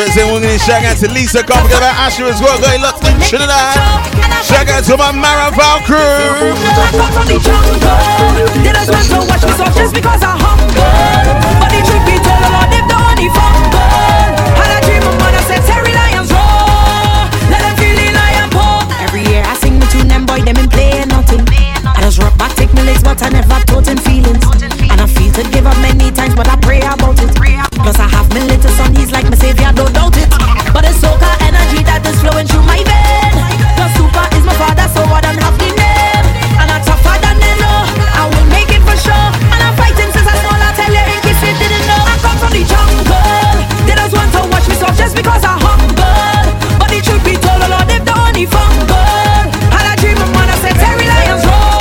Let's say one minute. Shout out to Lisa. Can't forget about Asher as well. Got locked in Trinidad. Shout out to my Maraval crew. I come from the jungle. They just want to watch me so just because I'm humble. But they trick me to the Lord. They've done the fumble. And I dream of man. I said Terry Lions roar. Let them feel the lion poor. Every year I sing the tune and boy them in play nothing. I just rock back, take my legs, but I never thought in feelings. And I feel to give up many times, but I pray about it. Plus I have my little son, he's like my savior, don't doubt it. But it's soca energy that is flowing through my vein. Plus super is my father, so I don't have the name. And I'm tougher than they know, I will make it for sure. And I'm fighting since I small, I tell you in case you didn't know. I come from the jungle, they just want to watch me so just because I'm humble. But the truth be told, Lord, they've done the fumble. And I dream of man, I said Terry Lions roll.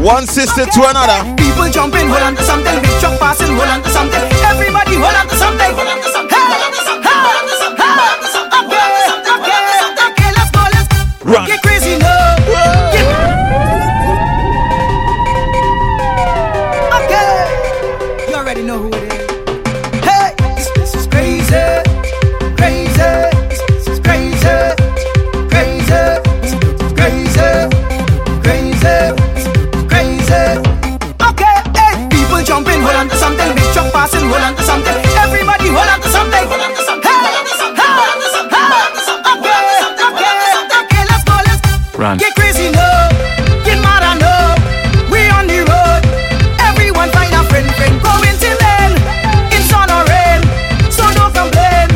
One sister to another. People jumping, hold on to something. Big truck passing, hold on to something. Everybody hold on to something. Hold on to something. Hold on to something. Hold on to something. Hold on to something. Hold on to something. Okay, okay, okay, let's go, let's go. Run. Get crazy now. Okay. You already know who it is. Hey, this, this is crazy. Crazy. This is crazy. Crazy. Crazy. Crazy. Okay, hey. People jumping, hold on to something. Big truck passing, hold on to something. Everybody hold on to something. Hold on to something. Okay, okay, let's go, let's go. Run. Get crazy, no. Get mad, I know. We on the road. Everyone find a friend, friend. Going till end. In sun or rain, so don't complain.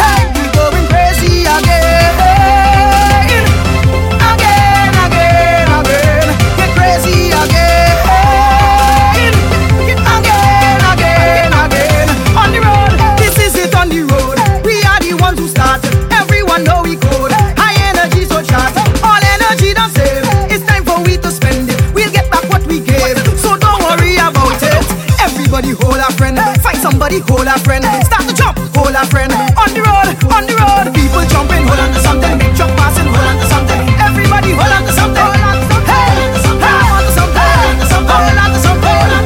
Hey, we going crazy again. Again, again, again. Get crazy again. Hold a friend, find somebody, hold a friend. Start to jump, hold a friend. On the road, on the road. People jumping, hold on to something. Big truck passing, hold on to something. Everybody hold on to something. Hold on to something. Hold on to something. Hold on to something. Hold on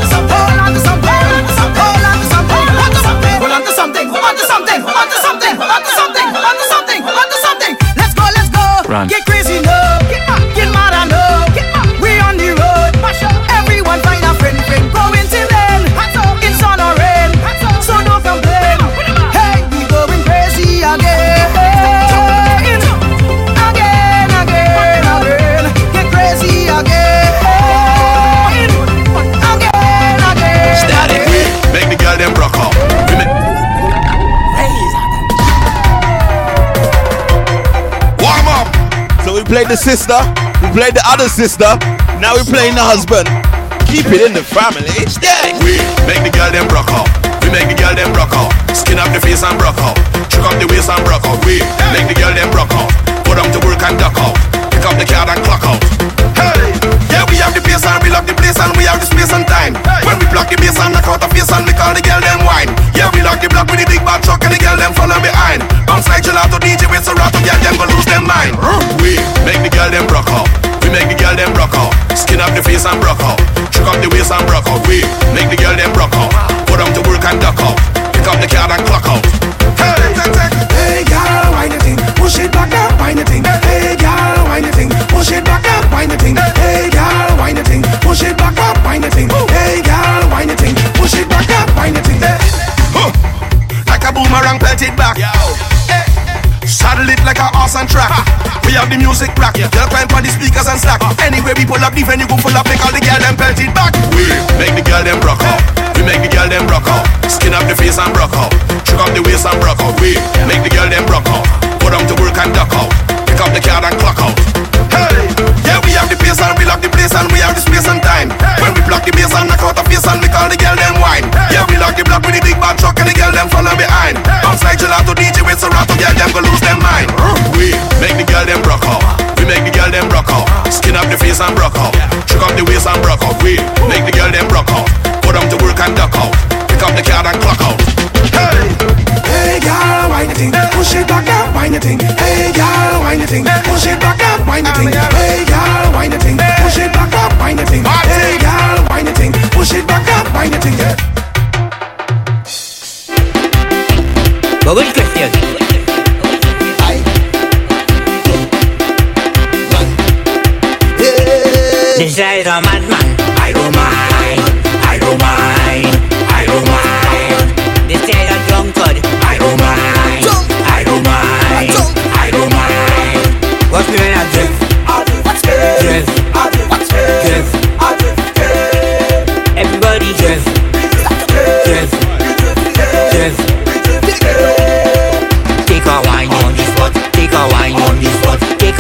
to something. Hold on to something. Hold on to something. Hold on to something. Hold on to something. Hold on to something. Hold on to something. Hold on to something. Hold on to something. Hold on to something. Let's go, let's go. Get crazy, no. Get mad, I know. We on the road. Everyone find a friend, friend. Going till then. We played the sister, we played the other sister, now we're playing the husband. Keep it in the family. Yeah. We make the girl them broke up. We make the girl them broke up. Skin up the face and broke up. Trick up the waist and broke up. We make the girl them broke up. Put them to work and duck up. Pick up the card and clock out. Hey! Yeah, we have the pace and we love the place and we have the space and time. Hey. When we block the bass and knock out the face and we call the girl them wine. Yeah, we lock the block with the big bad truck and the girl them follow behind. Bounce like gelato, D J with Serato, yeah, them go lose them mind. We make the girl them broke up. We make the girl them broke out. Skin up the face and broke out. Trick up the waist and broke out. We make the girl them broke out. Put them to work and duck out. Pick up the card and clock out. Hey, hey, girl, wine the thing. Push it back up, wine the thing. Hey, girl, wine the thing. Push it back up, wine the thing. Hey, girl, wine the thing. Push it back up, wine the thing. Hey, girl, wine the thing. Push it back up, wine the thing. Like a boomerang, pelt it back. Saddle it like a horse and track. We have the music black. Yeah. They'll climb on the speakers and slack. Anyway, we pull up the venue, go full up. Make all the girl them pelt it back. We make the girl them broke up. We make the girl them broke up. Skin up the face and broke up. Trick up the waist and broke up. We make the girl them broke up. Put them to work and duck out. Pick up the card and clock out. Hey! Yeah, we have the pace and we lock the place and we have the space and time. Hey. When we block the bass and knock out the face and we call the girl them wine. Hey. Yeah, we lock the block with the big bad truck and the girl them follow behind. Hey. Bounce like gelato, D J with Serato, yeah, them go lose them mind. We make the girl them broke out. We make the girl them broke out. Skin up the face and broke out. Trick up the waist and broke out. We make the girl them broke out. Put them to work and duck out. Pick up the card and clock out. Hey! Hey, girl, wine the thing. Push it back up, wine the thing. Hey, girl, wine the thing. Push it back up, wine the thing. Hey, girl, wine the thing. Push it back up, wine the thing. Hey, girl, wine the thing.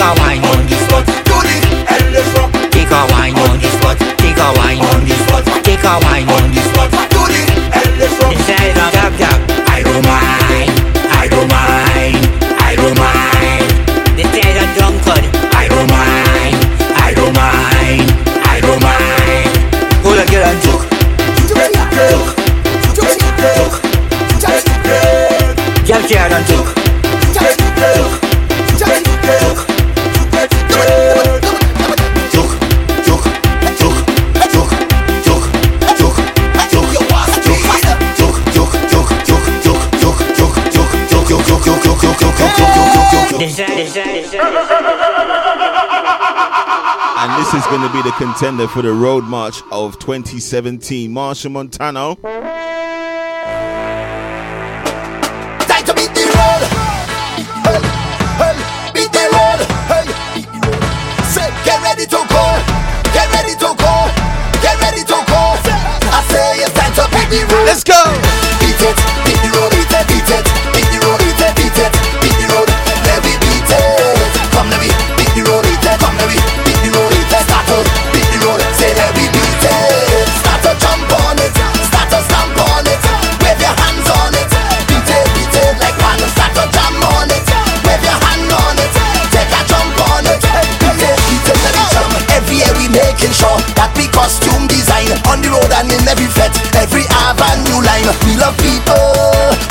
a wine on the spot, do the endless rock. Take a wine on the spot, take a wine on the spot, take a wine on the spot, do the endless rock. Inside a gap gap, I don't mind, I don't mind, I don't mind. Inside a drunkard, I don't mind, I don't mind, I don't mind. Hold a girl and joke, joke, joke, joke, girl care and joke. And this is going to be the contender for the Road March of twenty seventeen, Machel Montano. Time to beat the road. Hey, hey, beat the road. Hey, say, get ready to go. Get ready to go. Get ready to go. I say it's time to beat the road. Let's go. Beat it, beat the road, beat it, beat it, beat the road, beat it, beat it, beat the road. Let me beat it. Come let me beat the road, beat it. Come let me beat the road, beat it. Start to beat the road. Say let me beat it. Start to jump on it. Start to stamp on it. Wave your hands on it. Beat it, beat it like man. Start to jam on it. Wave your hand on it. Take a jump on it. Beat it, beat it, let me jump. Every year we making sure that we costume design on the road and in every fet, every avenue line. We love people.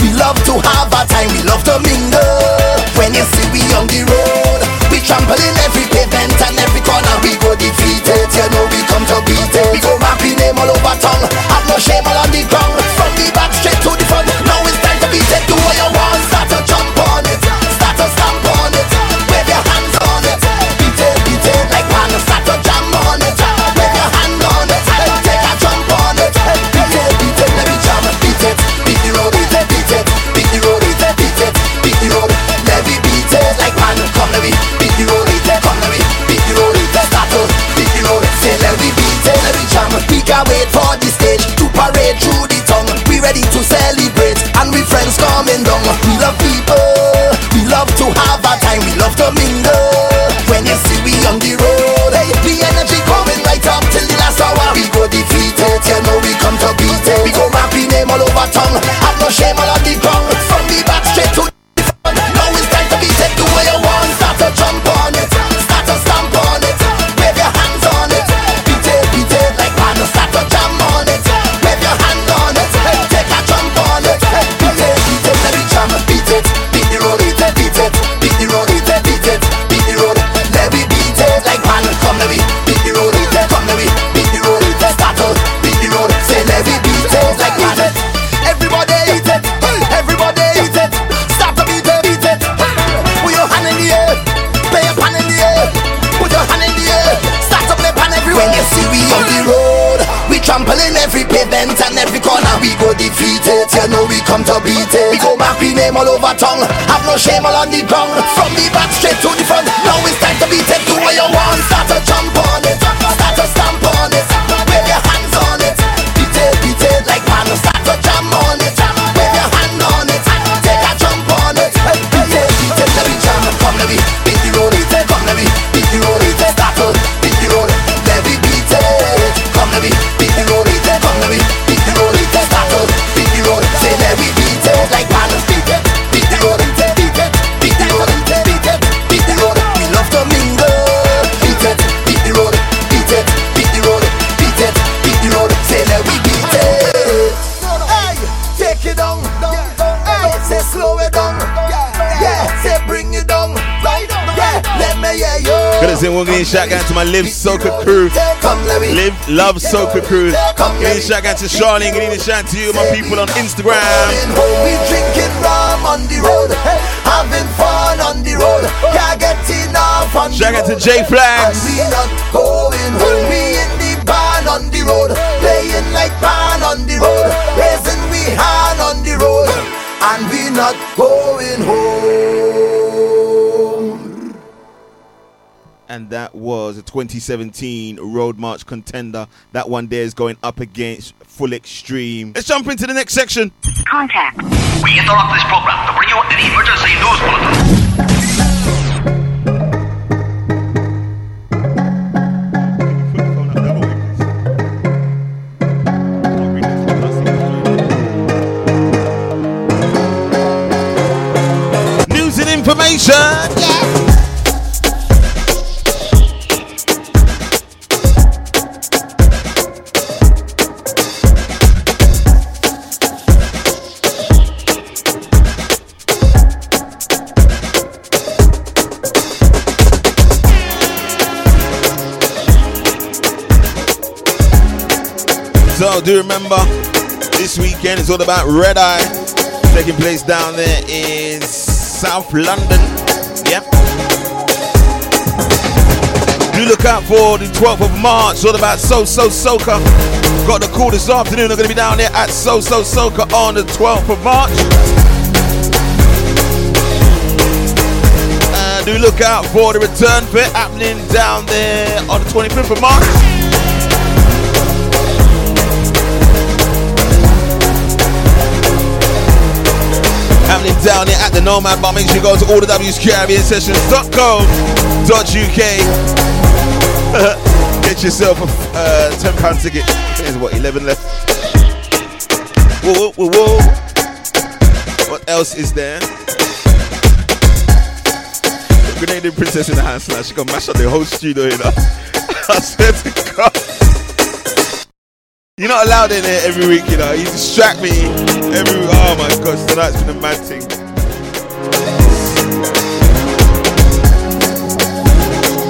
We love to have our time. We love to mingle. When you see we on the road, we trample in every pavement and every corner. We go defeat it, you know we come to beat it. We go map the name all over town, have no shame all on the ground. From the back straight to the front, now it's time to beat it. Do what you want, start to jump on it, start to stamp on it, wave your hands on it. Beat it, beat it like man, start to jam on it, wave your hand on it, take a jump on it. Beat it, beat it, let me jam, beat it, beat the road, beat it, beat it, beat the road, beat it, beat it, beat the road. Like man, come let me beat the road, come let me beat the road, start to beat the road. Say let me beat it, let me jam. We can't wait for the stage to parade through the town. We ready to celebrate and we friends coming down. We love people, we love to have our time, we love to mingle. When you see we on the road, hey, the energy coming right up till the last hour. We go defeat it, you know we come to beat it. We go rap the name all over town, have no shame all on the ground. From the back straight to you know we come to beat it. We go map the name all over town, have no shame all on the ground. From the back straight to the front, now it's time to beat it. Do what you want, start to jump on it, start to stamp on it, wave your hands on it. Beat it, beat it like man, start to jam on it, wave your hand on it, take a jump on it. Beat it, beat it, let me jam. Come let me beat the road, beat it. Come let me beat the road, beat it. Start to beat the road, let me beat it. Come let me beat the road, beat it. Come let me beat the road, beat it. Start to we beat it like man, beat it, beat the road, beat it, beat the road, beat it, beat the road. We love to mingle. Beat it, beat the road, beat it, beat the road, beat it, beat the road. Say that we beat it. Hey, take it down, hey, say slow it down, yeah, say bring it down, right on, yeah, let me hear you. Gotta say one game shout out to my Live Soca crew. Live, love, Soca crew. Give a shout out to Charlene. Give a shout out to you, my people on Instagram. We drinking rum on the road, having fun on the road. Can't get enough on the road. Shout out to J Flags. We not going home. We in the barn on the road, playing like pan on the road, raising we hand on the road, and we not going home. And that was a twenty seventeen Road March contender. That one there is going up against Full Extreme. Let's jump into the next section. Contact. We interrupt this program to bring you an emergency news bulletin. Station. Yeah. So do remember, this weekend is all about Red Eye, taking place down there in South London. Yep. Do look out for the twelfth of March, it's all about So So Soca. Got the call this afternoon, they're going to be down there at So So Soca on the twelfth of March. Uh, do look out for the return fair happening down there on the twenty-fifth of March. Happening down here at the Nomad bar. Make sure you go to all the caribbean sessions dot co dot U K. Get yourself a uh, ten pound ticket. There's what, eleven left. Whoa, whoa, whoa, whoa. What else is there? The Grenadian princess in the hand slash. She gonna mash up the whole studio here. I swear to God. You're not allowed in there every week, you know. You distract me. Every, oh my gosh, tonight's been a mad thing.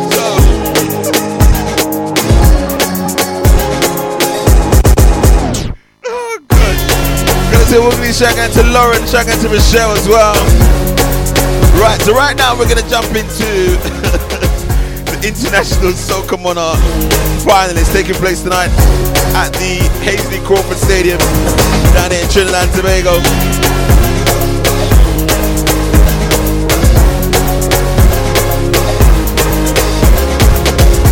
So. Oh gosh. Gonna say we're gonna shout out to Lauren, shout out to Michelle as well. Right, so right now we're gonna jump into the International Soca Monarch final. It's taking place tonight at the Hasely Crawford Stadium down there in Trinidad and Tobago.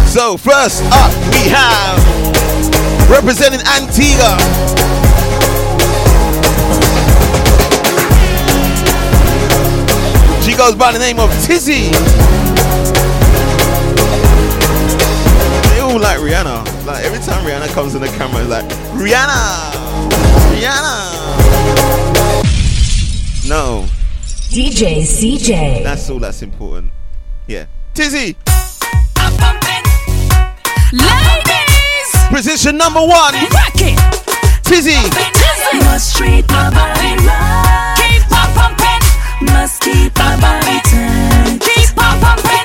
So first up we have, representing Antigua, she goes by the name of Tizzy. They all like Rihanna. Like every time Rihanna comes on the camera, it's like, Rihanna! Rihanna! No. D J C J. That's all that's important. Yeah. Tizzy! Ladies! Position number one. Rock it! Tizzy! Must treat my body right. Keep on pumping. Must keep my body tight. Keep on pumping.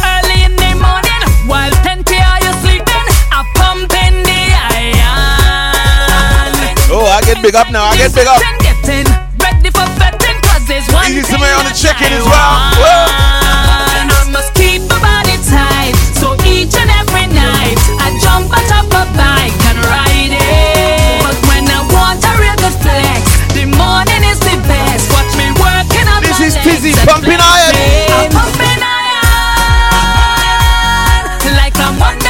Early in the morning, while ten p.m. you're sleeping. Oh, I get big up now. I get big up. Easy to make on the chicken as well. And I must keep my body tight. So each and every night, I jump on top of a bike and ride it. But when I want a real good flex, the morning is the best. Watch me working on my legs. This is Tizzy pumping iron. I'm pumping iron like a Monday.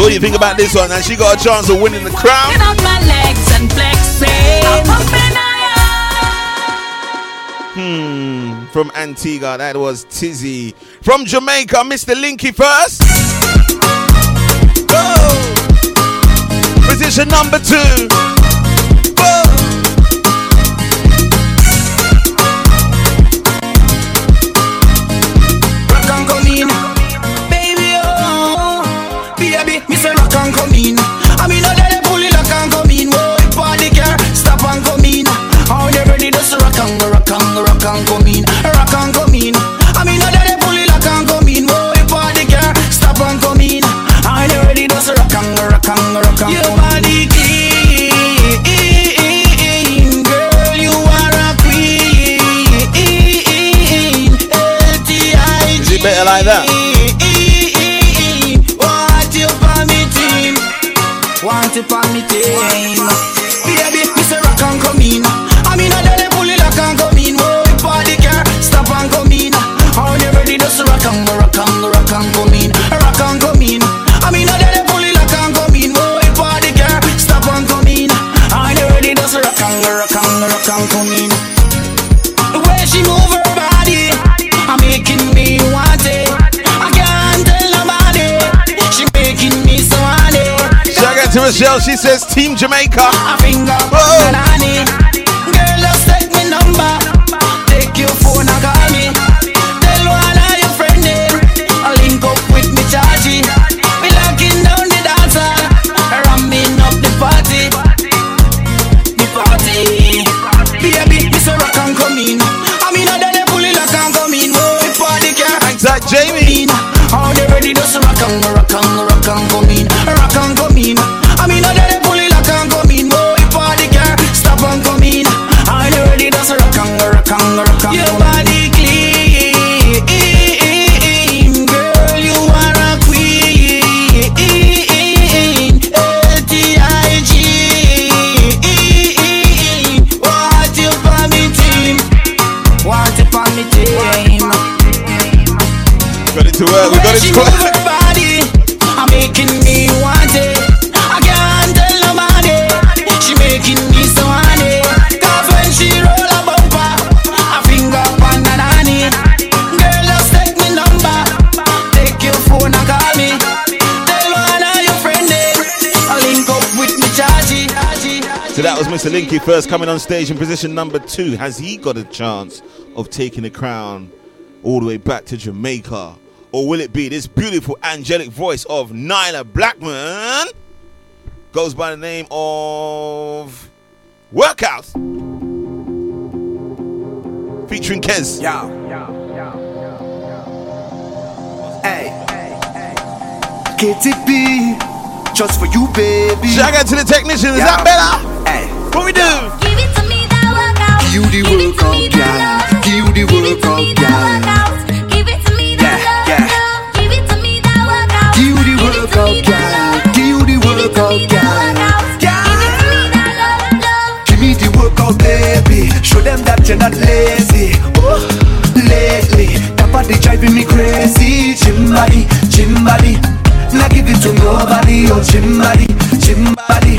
What do you think about this one? And she got a chance of winning the crown. Hmm, from Antigua, that was Tizzy. From Jamaica, Mister Linky first. Whoa. Position number two. Your body clean, want it for me team. Baby, me say rock and come in. I mean a daily bully lock and come in. Oh, the party car, stop and come in. Are you ready? Just rock and go, rock and go, rock and come in. Rock and come in. I mean a daily bully lock and come in. Oh, the party car, stop and come in. Are you ready? Just rock and go, rock and go, rock and come in. The way she move her body, I'm making me want it. To Michelle, she says Team Jamaica. Whoa. Girl, just take me number. Take your phone and call me. Tell one of your friends I'll link up with me charging. We locking down the dancer, ramming up the party. The party. Baby, Mister Rock and come in. I mean, I done pull it lock and come in. Oh, the party can't hide. Zach Jamie. How they ready to rock and rock and rock and come in. Rock and come in. I mean, I dare pull it, I can't come in. Oh, if I can stop and come in. I already does rock and rock and rock and your body clean. Girl, you are a queen. L T I G. What you for me team? What you for me team? Got it to work, we got it to work. I'm making me want it. So that was Mister Linky first coming on stage in position number two. Has he got a chance of taking the crown all the way back to Jamaica? Or will it be this beautiful angelic voice of Nailah Blackman? Goes by the name of Workhouse. Featuring Kez. Yo, yo, yo, yo, yo. Hey, hey, hey. K T P, just for you, baby. Shout out to the technician, is yo. That better? What we do? Give it to me, that workout. Give you the workout, yeah. Give you the workout, yeah. Give it to me, that workout. Give it to me, that workout. Give you the workout, yeah. Give you the workout, yeah. Give me the workout, baby. Show them that you're not lazy. Oh, lately, that party driving me crazy. Chimbali, chimbali. Now give it to nobody, oh chimbali, chimbali.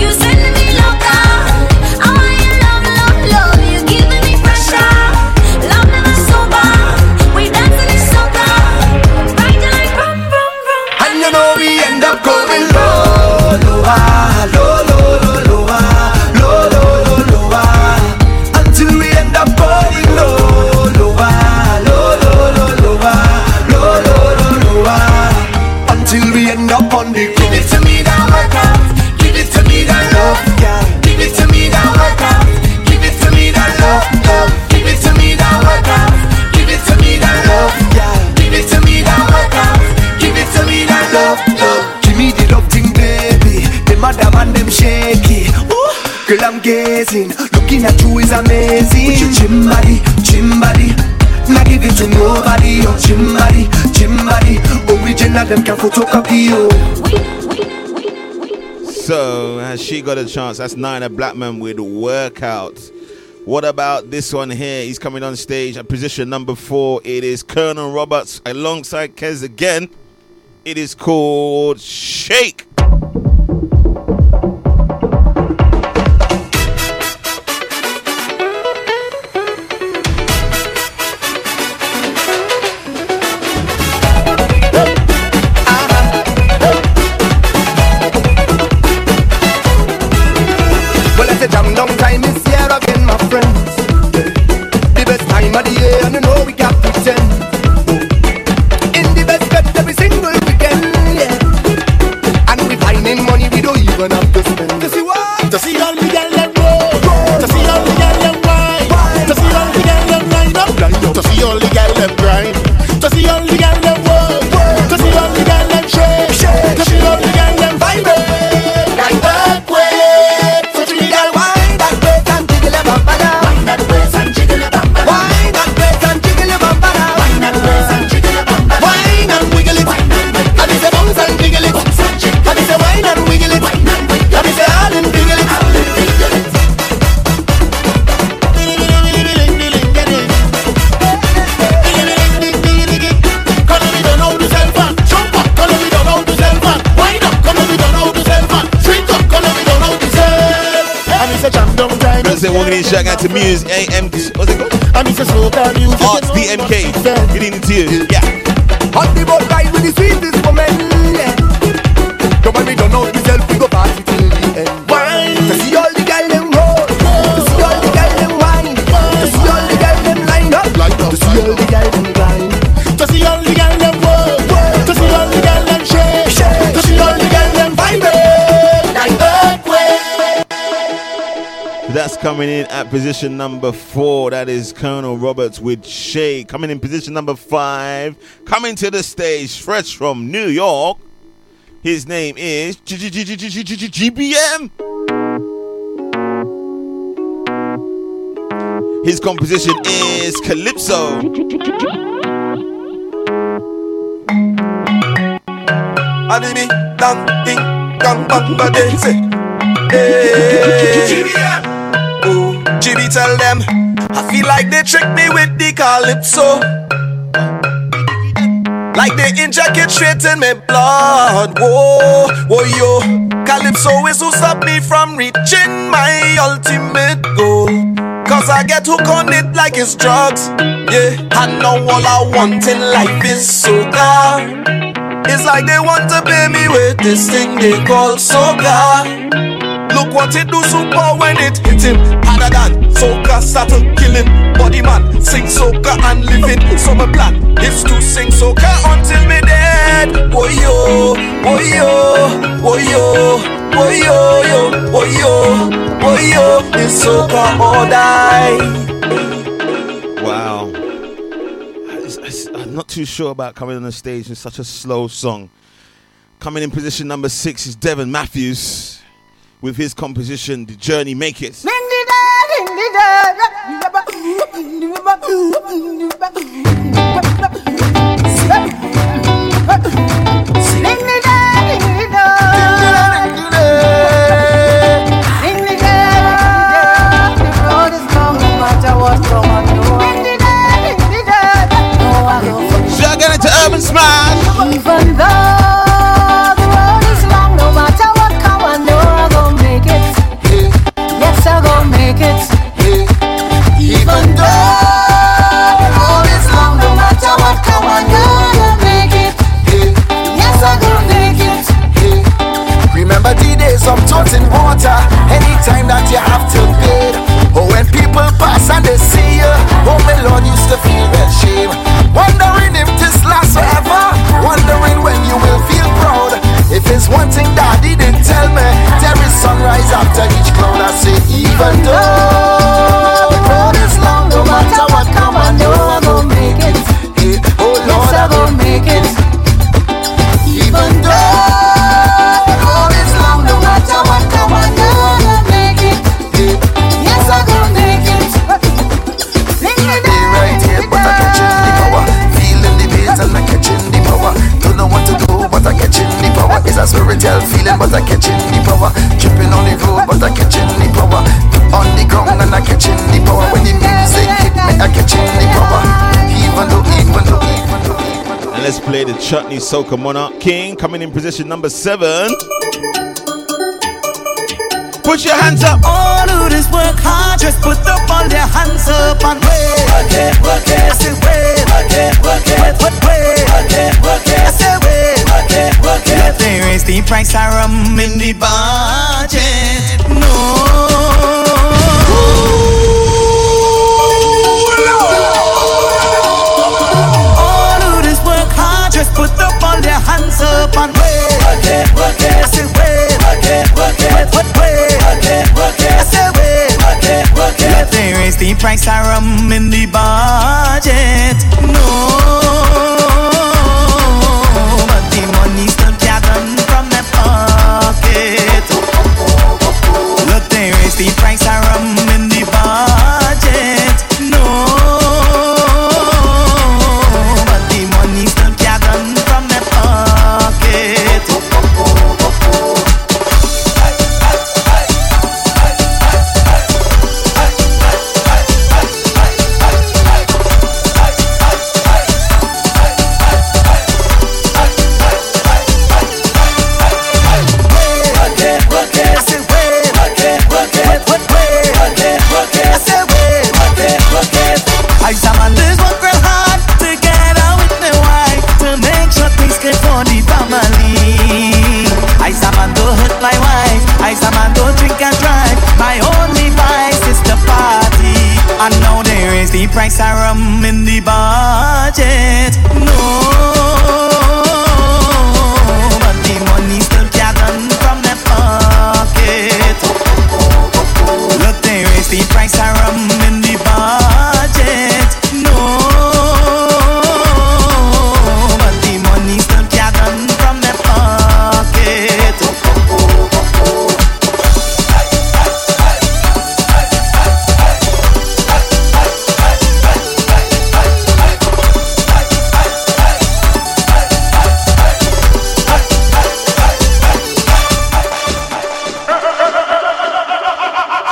you send me loca. I want you love, love, love, you giving me pressure. Love never sober, we dancing in soca. Riding like rum, rum, rum. And you know we end up going low, lower, low, low, low, lower, low, low, low, lower. Until we end up going low, lower. Till we end up on the ground. Give it to me that workout. Give it to me that love, yeah. Give it to me that workout. Give it to me that love, love. Give it to me that workout. Give it to me that love, yeah. Give it to me that workout. Give it to me that love, love. Give me the love thing, baby. The madam and them shaky. Ooh, girl, I'm gazing. Looking at you is amazing. Put your chimbali, chimbali. Now give it to nobody, oh chimbali, chimbali. Original them can photocopy, oh. So has she got a chance? That's Nailah Blackman with Workout. What about this one here? He's coming on stage at position number four. It is Kernal Roberts alongside Kez again. It is called Shake. Shout out to Muse A M. What's it called? Arts D M K. Good evening to you. Yeah. On the boat ride with the sweetest woman. Come on, we don't know myself. We go party till the end. Why? To see all the girls them roll. To see all the girls them wine. To see all the girls them line up. To see all the girls them grind. To see all the girls them work. To see all the girls them shake. To see all the girls them vibrate like earthquake. That's coming in at position number four. That is Kernal Roberts with Shade. Coming in position number five. Coming to the stage fresh from New York. His name is G B M. His composition is Calypso. Anime, dancing, gangbang, dancing. G B M. Oh, G B, tell them I feel like they tricked me with the Calypso. Like they inject it straight in my blood. Whoa, whoa, yo. Calypso is who stop me from reaching my ultimate goal. Cause I get hooked on it like it's drugs. Yeah, I know all I want in life is soca. It's like they want to pay me with this thing they call soca. Look what it do super when it hits him. Harder than soca started killing. Body man sing soca and live it. So my plan is to sing soca until me dead. Oh yo, oh yo, oh yo, oh yo, oh yo, oh yo, oh yo. It's soca or die. Wow, I, I, I'm not too sure about coming on the stage in such a slow song. Coming in position number six is Devin Matthews with his composition, The Journey Makers. Shaggy into Urban Smash. Some toes in water, anytime that you have to bid. Oh, when people pass and they see you, oh my Lord, used to feel that shame. Wondering if this lasts forever, wondering when you will feel proud. If it's one thing that he didn't tell me, there is sunrise after each cloud. I say, even though the road is long, no matter what come, I know I'm gonna make it. Hey, oh Lord, I'm gonna make it. Even though it's a spiritual feeling, but I catch in the power. Tripping on the road, but I catch in the power. On the ground and I catch in the power. When the music hit me, I catch in the power. Even though, even though, even though, even though. And let's play the Chutney Soca Monarch King. Coming in position number seven. Put your hands up. All who this work hard, just put up all their hands up and wait. Work it, work it. I say wait. Work it, work it. Wait, wait, wait. Work it, work it. I say wait. Let them raise the price of rum in the budget. No. All who this work hard, just put up all their hands up and wait. Work it, work it. I say wait. Work it, work it. Wait, wait, wait. Work it, work it. I say wait. Work it, work it. Let them raise the price of rum in the budget. No. The price of rum in the budget, no. But the money still can't run from my pocket. price of rum in the budget. No, but the money still gathering from the pocket. Look, they raise the price of rum in the budget. No, but the money still gathering from the pocket.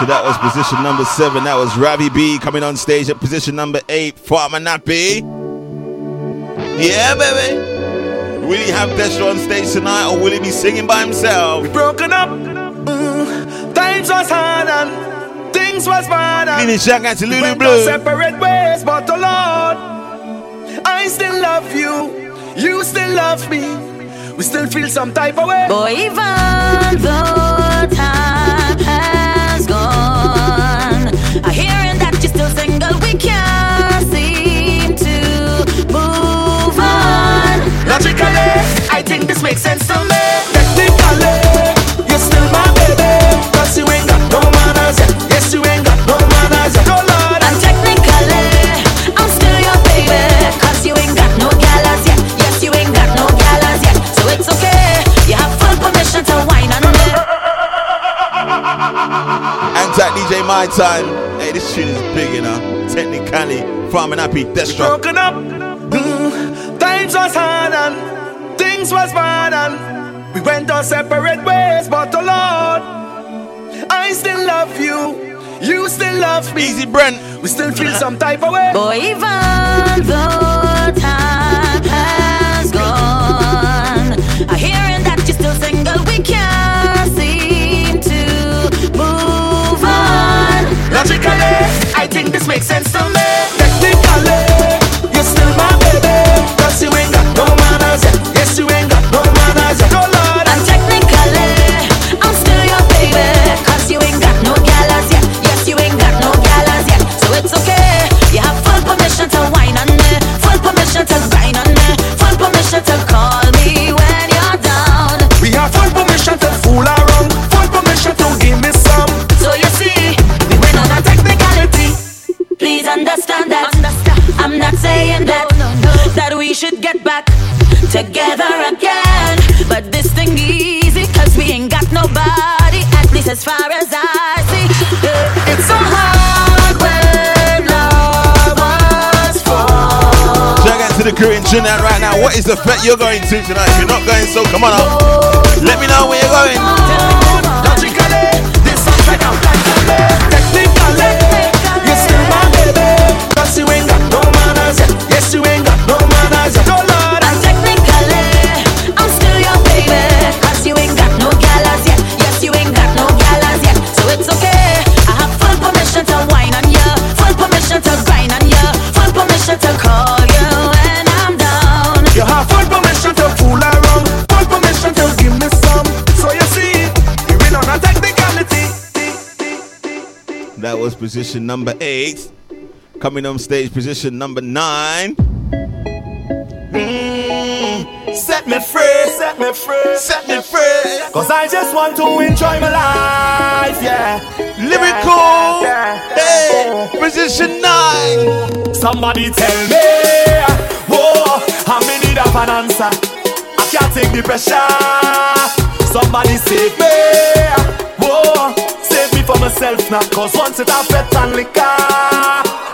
So that was position number seven. That was Ravi B coming on stage at position number eight. Farmer Nappy. Yeah, baby. Will he have Desha on stage tonight, or will he be singing by himself? We broken up. Mm. Times was hard and things was bad. And to Lulu went Blue. Separate ways, but the Lord, I still love you. You still love me. We still feel some type of way. Boy, even though time has gone, I hearing that you're still single, we can't seem to move on. Logically, I think this makes sense to me. Technically, you're still my baby, cause you ain't got no manners yet. Yes, you ain't got no manners yet, oh Lord. And technically, I'm still your baby, cause you ain't got no galas yet. Yes, you ain't got no galas yet. So it's okay, you have full permission to whine on me. Anti D J my time. Hey, this tune is big, you know. Technically, Farmer Nappy, Destra. Broken up, mm, times was hard and things was bad and we went our separate ways, but the oh Lord, I still love you. You still love me. Easy, Brent. We still feel some type of way. Boy, even though time has gone, I hearing that you're still single, we can't seem to move on. Logically, I think this makes sense to me. Technically, you're still my baby, cause you ain't got no manners yet. Yes, you ain't got no manners yet, oh Lord. And technically, I'm still your baby, cause you ain't got no galas yet. Yes, you ain't got no galas yet. So it's okay, you have full permission to whine on me, full permission to grind on me, full permission to call me when you're down. We have full permission to fool around, full permission to give me some. So you see, we went on a technicality. Please understand that understand. I'm not saying that no, no, no. that we should get back together again, but this thing easy, cause we ain't got nobody, at least as far as I see. It's so hard when love was formed. Shout out to the crew in Trinidad right now. What is the fet you're going to tonight? If you're not going, so come on out. Let me know where you're going. Logically, this sounds like I'm like a man. Technically, you still my baby, cause you ain't got no manners yet. Yes, you ain't got no manners yet, oh Lord. And technically, I'm still your baby, cause you ain't got no galas yet. Yes, you ain't got no galas yet. So it's okay, I have full permission to whine on you, full permission to grind on you, full permission to call you when I'm down. You have full permission to fool around, full permission to give me some. So you see, you're in on a technicality. That was position number eight. Coming on stage, position number nine. Mm, set me free, set me free, set me free. Cause I just want to enjoy my life, yeah. Lyrical, yeah, yeah, yeah, hey, position nine. Somebody tell me, whoa, I'm in need of an answer. I can't take the pressure. Somebody save me, whoa, save me for myself now. Cause once it I fet and liquor,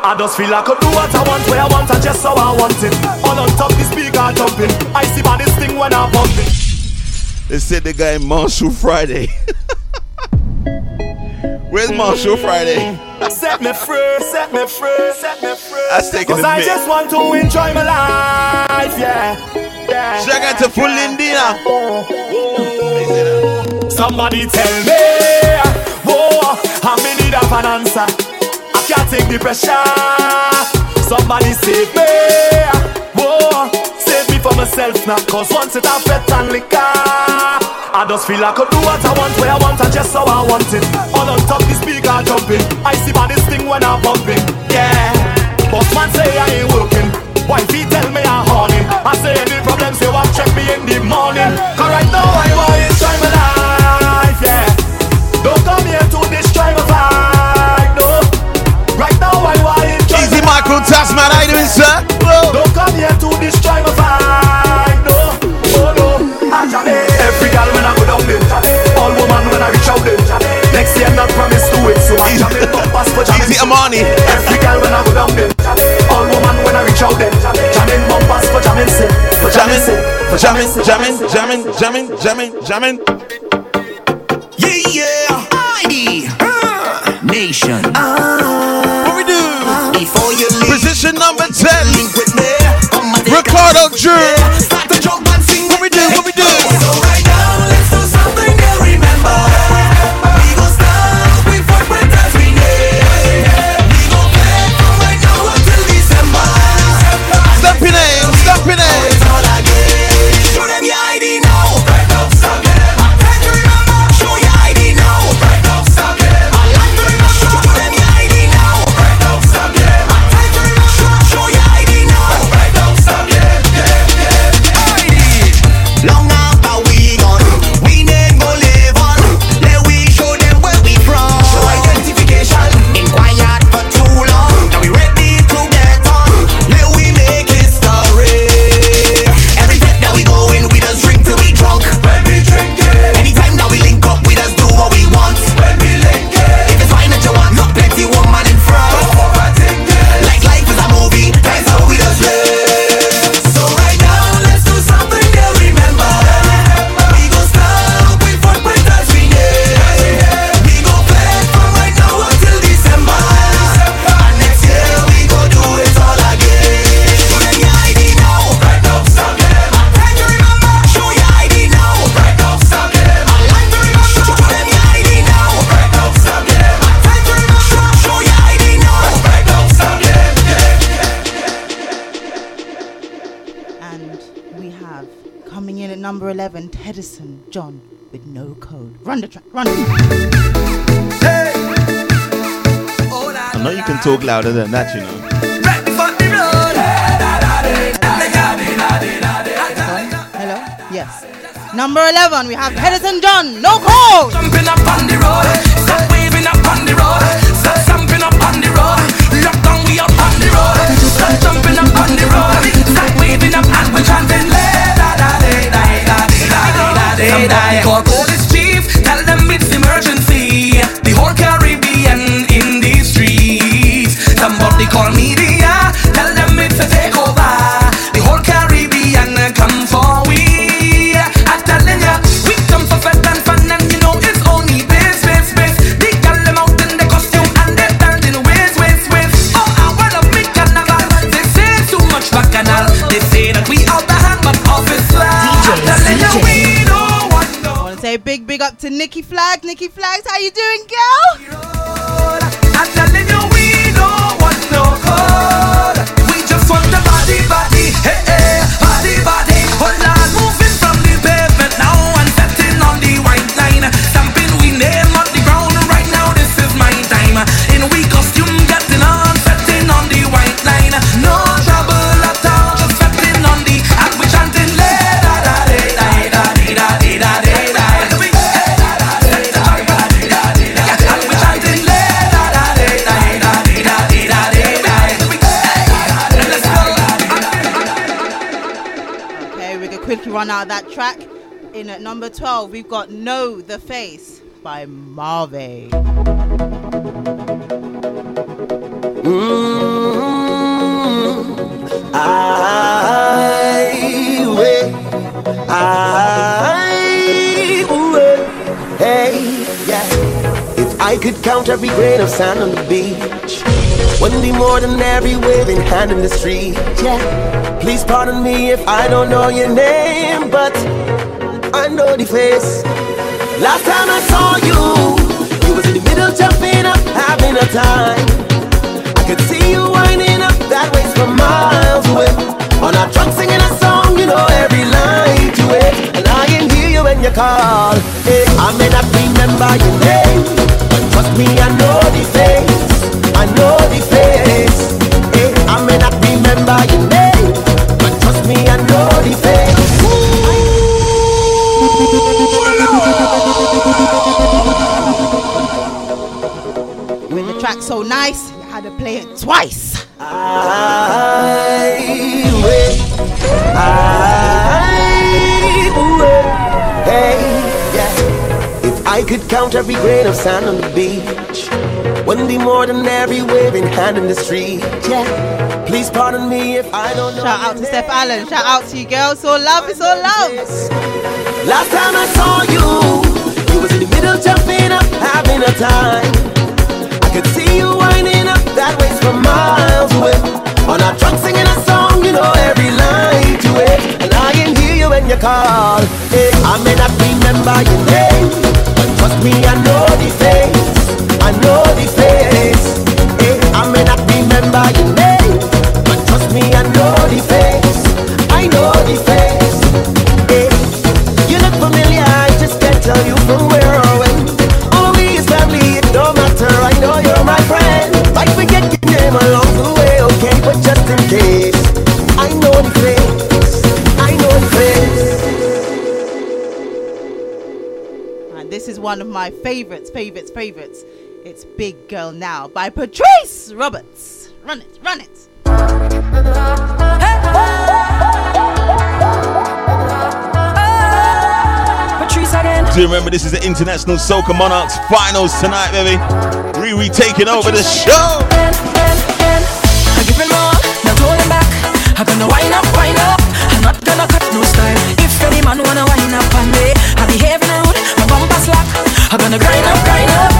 I just feel I could do what I want, where I want, and just how I want it. All on top the speaker jumping, I see by this thing when I bump it. They said the guy Marshall Friday. Where's Marshall Friday? Set me free, set me free, set me free. That's taking a bit. Cause I just want to enjoy my life, yeah, yeah. Shout out to Full Indina. Oh, somebody tell me, whoa, I'm in need of an answer. Can't take the pressure. Somebody save me, whoa, save me for myself now. Cause once it I fet and liquor, I just feel I could do what I want, where I want, and just how I want it. All on top the speaker jumping, I see by this thing when I'm bumping. Yeah, Boss man say I ain't working. Wifey tell me I'm horny. I say any problem, say what, check me in the morning. Cause right now I want to enjoy my life, yeah. Don't come here to destroy my vibe, no. Right now I want to enjoy Easy my life. Easy micro task, man, how you doing, sir? Whoa. Don't come here to destroy my vibe, no. Oh no, I'm Johnny. Every girl when I go down there, all woman when I reach out there. Next year not promise to it, so I'm jamming up pass for jamming. Easy Amani. Every girl when I go down there, all woman when I reach out there, jamming up pass for jamming, for jamming, for jamming, jamming, jamming, jamming, jamming, jamming. Yeah, yeah. I D uh, Nation. Uh, what we do? Uh, before you leave, position number ten. Link with me. On my Ricardo Drew. Start the jump and sing. What we do? What we do? So right now, let's do something they'll remember. Number eleven, Edison John with no code. Run the track, run the track. Hey. I know you can talk louder than that, you know. Hello? Yes. Number eleven, we have Edison John, no code. Jumping up on the road, stop waving up on the road, stop jumping up on the road, lock down we up on the road, stop jumping up on the road, stop waving up and we're chanting somebody call police chief, tell them it's emergency. The whole Caribbean in the streets. Somebody call media, tell them it's a takeover. The whole Caribbean come for we. I'm telling ya, we come for fun and fun, and you know it's only biz, biz, biz. They call them out in the costume and they're dancing whiz, whiz, whiz. Oh, I wanna make carnival. They say too much bacchanal. They say that we out the hand, but off is fly. Say big, big up to Nikki Flag. Nikki Flags, how you doing, girl? I'm telling you, we don't want no code. We just want the body, body, hey, hey, body, body. Hold on, moving from the pavement now and setting on the white line. Stamping we name on the ground right now, this is my time. In we costume getting on, setting on the white line. No trouble at all, just setting on the, and we chanting, la-da-da-da-da-da-da-da-da. Run out of that track. In at number twelve, we've got Know the Face by Marvey. Mm-hmm. I wait. I wait. Hey, yeah. If I could count every grain of sand on the beach, wouldn't be more than every waving hand in the street. Yeah. Please pardon me if I don't know your name, but I know the face. Last time I saw you, you was in the middle jumping up, having a time. I could see you winding up that way from miles away. On our trunk singing a song, you know every line to it. And I can hear you when you call. Hey, I may not remember your name, but trust me, I know the face. I know the face, eh. I may not remember your name, but trust me, I know the fame. Ooh, when the track's so nice, you had to play it twice. I wait, I wait, hey, yeah. If I could count every grain of sand on the beach, wouldn't be more than every waving hand in the street, yeah. Please pardon me if I don't know. Shout out to Steph Allen, shout out to you girls, all love, it's all love. Last time I saw you, you was in the middle jumping up, having a time. I could see you winding up that way from miles away. On our trunk singing a song, you know every line to it. And I can hear you when you call, hey. I may not remember your name, but trust me, I know the face. I know the face, hey. I may not remember your name, but trust me, I know the face. I know the face, hey. You look familiar, I just can't tell you from where or when. All we is family, it don't matter, I know you're my friend. I forget your name along the way, okay, but just in case, I know the face, I know the face. And this is one of my favourites, favourites, favourites. It's Big Girl Now by Patrice Roberts. Run it, run it. Patrice again. Do you remember this is the International Soca Monarchs finals tonight, baby? Riri taking over the show. I'm giving more, not holding back. I'm gonna wind up, wind up. I'm not gonna cut no style. If any man wanna wind up on me, I'll be having out, my bumper slack. I'm gonna grind up, grind up.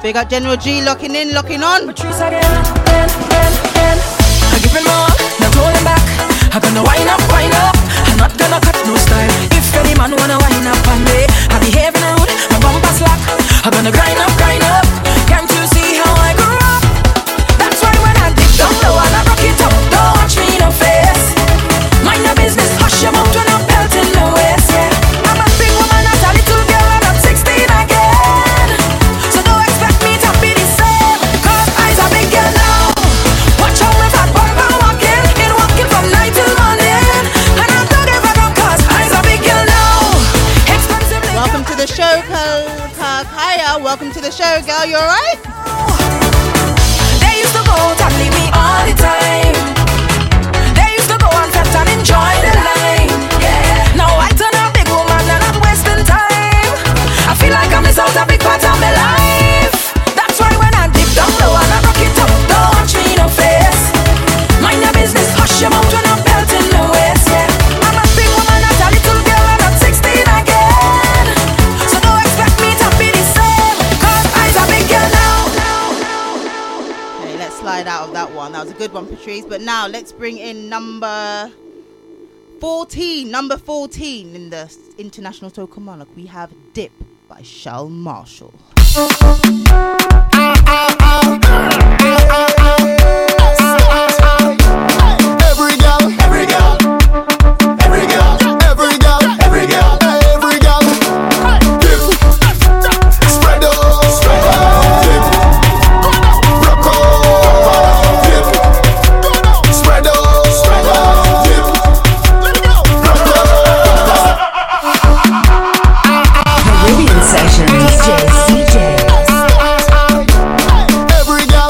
Big up General G, locking in, locking on. Patrice again, again, again, again. I'm giving more, not holding back. I'm gonna wind up, wind up. I'm not gonna cut no style. If any man wanna wind up on me, I'll be having out, my bumper slack. I'm gonna grind up, grind up. Can't you see how I grew up? That's why when I dig down low and I rock it up, don't watch me in the face. Mind your business, hush your mouth when I'm pelting the waist, yeah. I'm a big woman, not a little girl, and I'm sixteen again. Welcome to the show, girl. You alright? They used to go and leave me all the time. They used to go and fret and enjoy the line. Yeah. Now I turn a big woman and I'm wasting time. I feel like I miss out a big part of my life. That's why when I dip down low and I rock it up, don't watch me in the face. Mind your business, hush your mouth when I'm pelting the waist. Yeah. I'm a big woman, not a little girl, and I'm sixteen again. Out of that one, that was a good one, Patrice. But now let's bring in number fourteen. Number fourteen in the International Soca Monarch, we have "Dip" by Shal Marshall. Every girl, every girl, every girl. Caribbean Sessions, D J, C J. Every girl,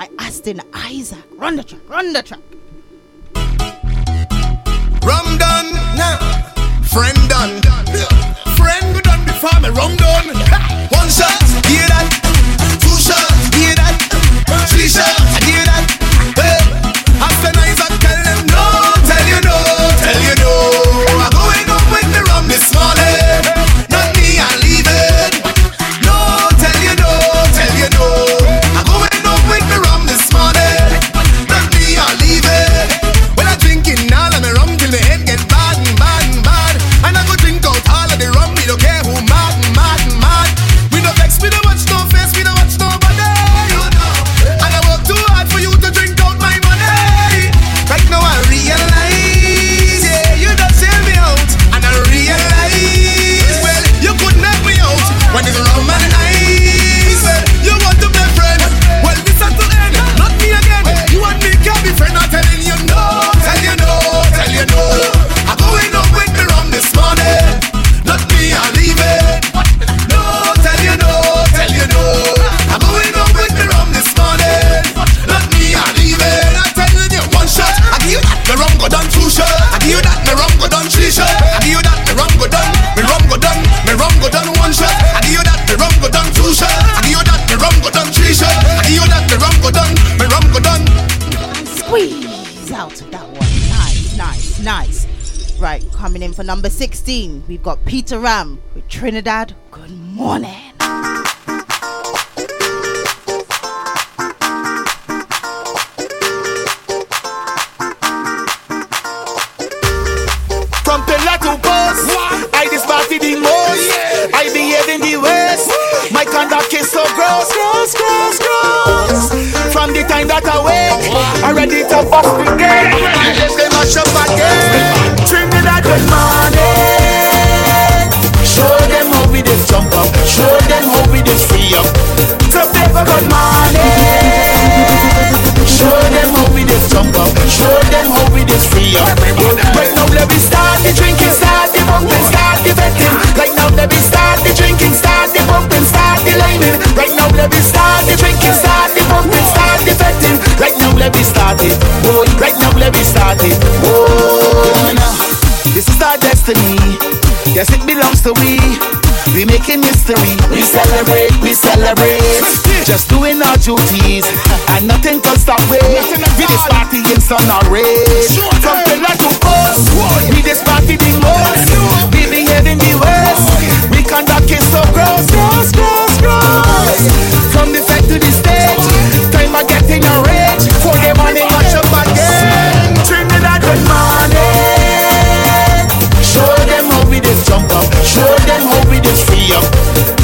by Aston Isaac. Run the track, run the track. Rum done, nah. Friend done, friend we done before me. Rum done, one shot, hear that? Two shots, hear that? Three shots, hear that? Well, Aston Isaac, tell them no, tell you no, tell you no. I'm going up with the rum this morning. Coming in for number sixteen, we've got Peter Ram with Trinidad. Good morning. From pillar to post, I this party the most. Yeah. I behave in the West. Woo. My conduct is so gross, gross, gross, gross. From the time that I wake, I ready to bust the game. I just get much up again. Trinidad good morning. Show them how we just jump up. Show them how we just free up. Tobago good morning. Show them how we just jump up. Show them how we just free up. Right now let me start the drinking, start the bumping, start the betting. Right now let me start the drinking, start the bumping, start the lining. Right now let me start the drinking, start the bumping, start the betting. Right now let me start it. Oh, right now let me start it. Oh. This is our destiny, yes it belongs to we. We making history, we celebrate, we celebrate. Just doing our duties, and nothing can stop it. We this party in sun or rain. From pillar to post, we this party the most. We be here in the West, we conduct it so gross, gross, gross, gross. From the set to the stage, time I get in a rage. For the morning watch up again. Trinidad good morning. Jump up, show them how we just free up.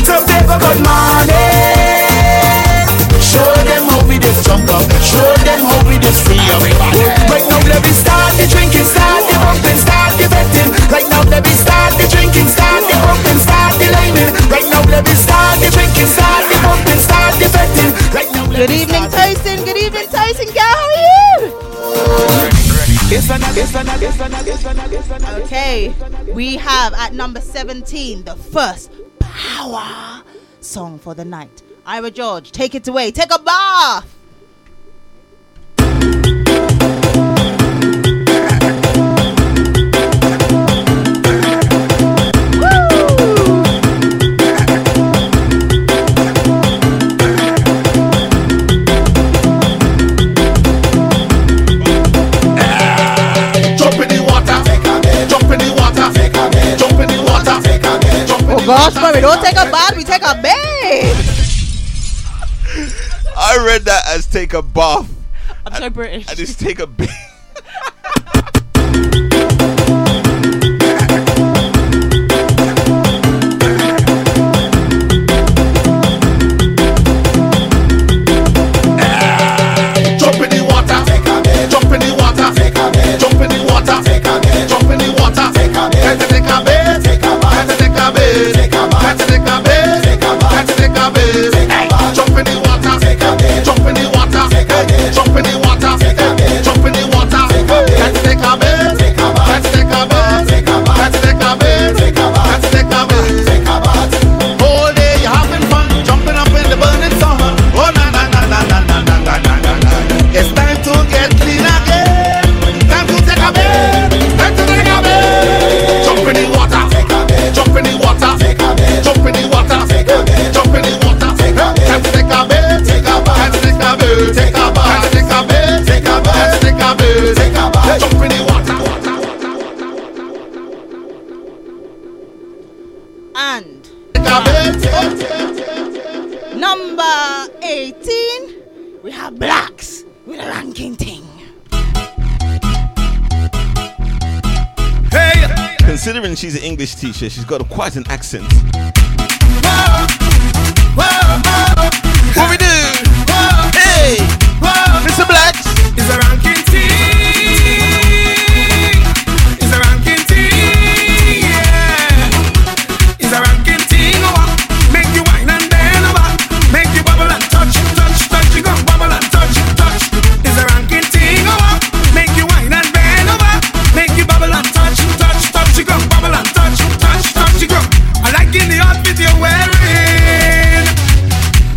Tobago good morning. Show them how we just jump up. Show them how we just free up. Right now let me start the drinking, start the bumping, start the betting. Right now let me start the drinking, start the bumping, start the lining. Right now let me start the drinking, start the bumping, start the betting. Right now. Good evening, Tyson. Good evening, Tyson. How are you? Okay, we have at number seventeen the first power song for the night. Ira George, take it away. Take a bath. Gosh, but we don't take a bath, we take a bath. I read that as take a bath. I'm I, so British. I just take a bath. Jump in the water, take a bath. Jump in the water, take a bath. Jump in the water, take a bath. Jump in the water, take a bath. Take a bath, take a bath. Take a bath, take a bath, take a bath, take a bath. Jump in the water, take a bath. Jump in the water, take a bath. Jump in the water, take a bath. Jump in the water, thinking thing. Hey! Considering she's an English teacher, she's got a, quite an accent. Whoa, whoa, whoa. What we do? Whoa, hey! Whoa, Mister Blacks is a ranking team. Is a ranking team. Yeah. Is a ranking team. Make you wine and then back. Make you bubble and touch, touch, touch. You gon' bubble and touch, touch. Is a ranking team. Make you wine and then back. Make you bubble and touch, touch, touch. You gon' bubble and touch, touch, touch. You gon'. I like in the outfit you're wearing.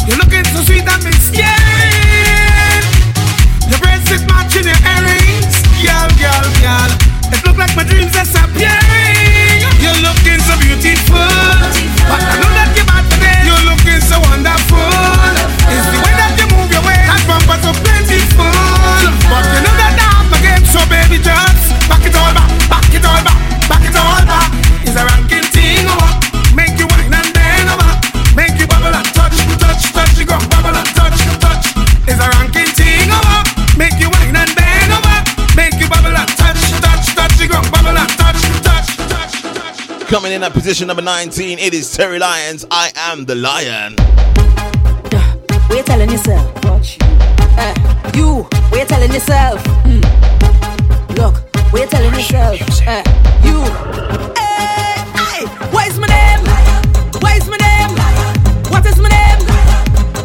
You're looking so sweet and me scared. Your bracelets matching your earrings. Girl, girl, girl, it look like my dreams are disappearing. You're looking so beautiful, beautiful. But I know that you're bad today. You're looking so wonderful, wonderful. It's the way that you move your way. That bumper's so plentiful, wonderful. But you know that I'm a game. So baby, just back it all back. Back it all back. Back it all back. It's a ranking thing. Make you wine and then over. Make you bubble and touch, touch, touch. You go bubble and touch, touch. It's a ranking thing over. Make you wine and then over. Make you bubble and touch, touch, touch. You go bubble and touch, touch, touch, touch. Coming in at position number nineteen, it is Terry Lyons. I am the lion. Uh, we're telling yourself. Watch you. Uh, you. We're telling yourself. Mm. Look, we're telling yourself. Uh, you. Hey. What is my name? What is my name? What is my name?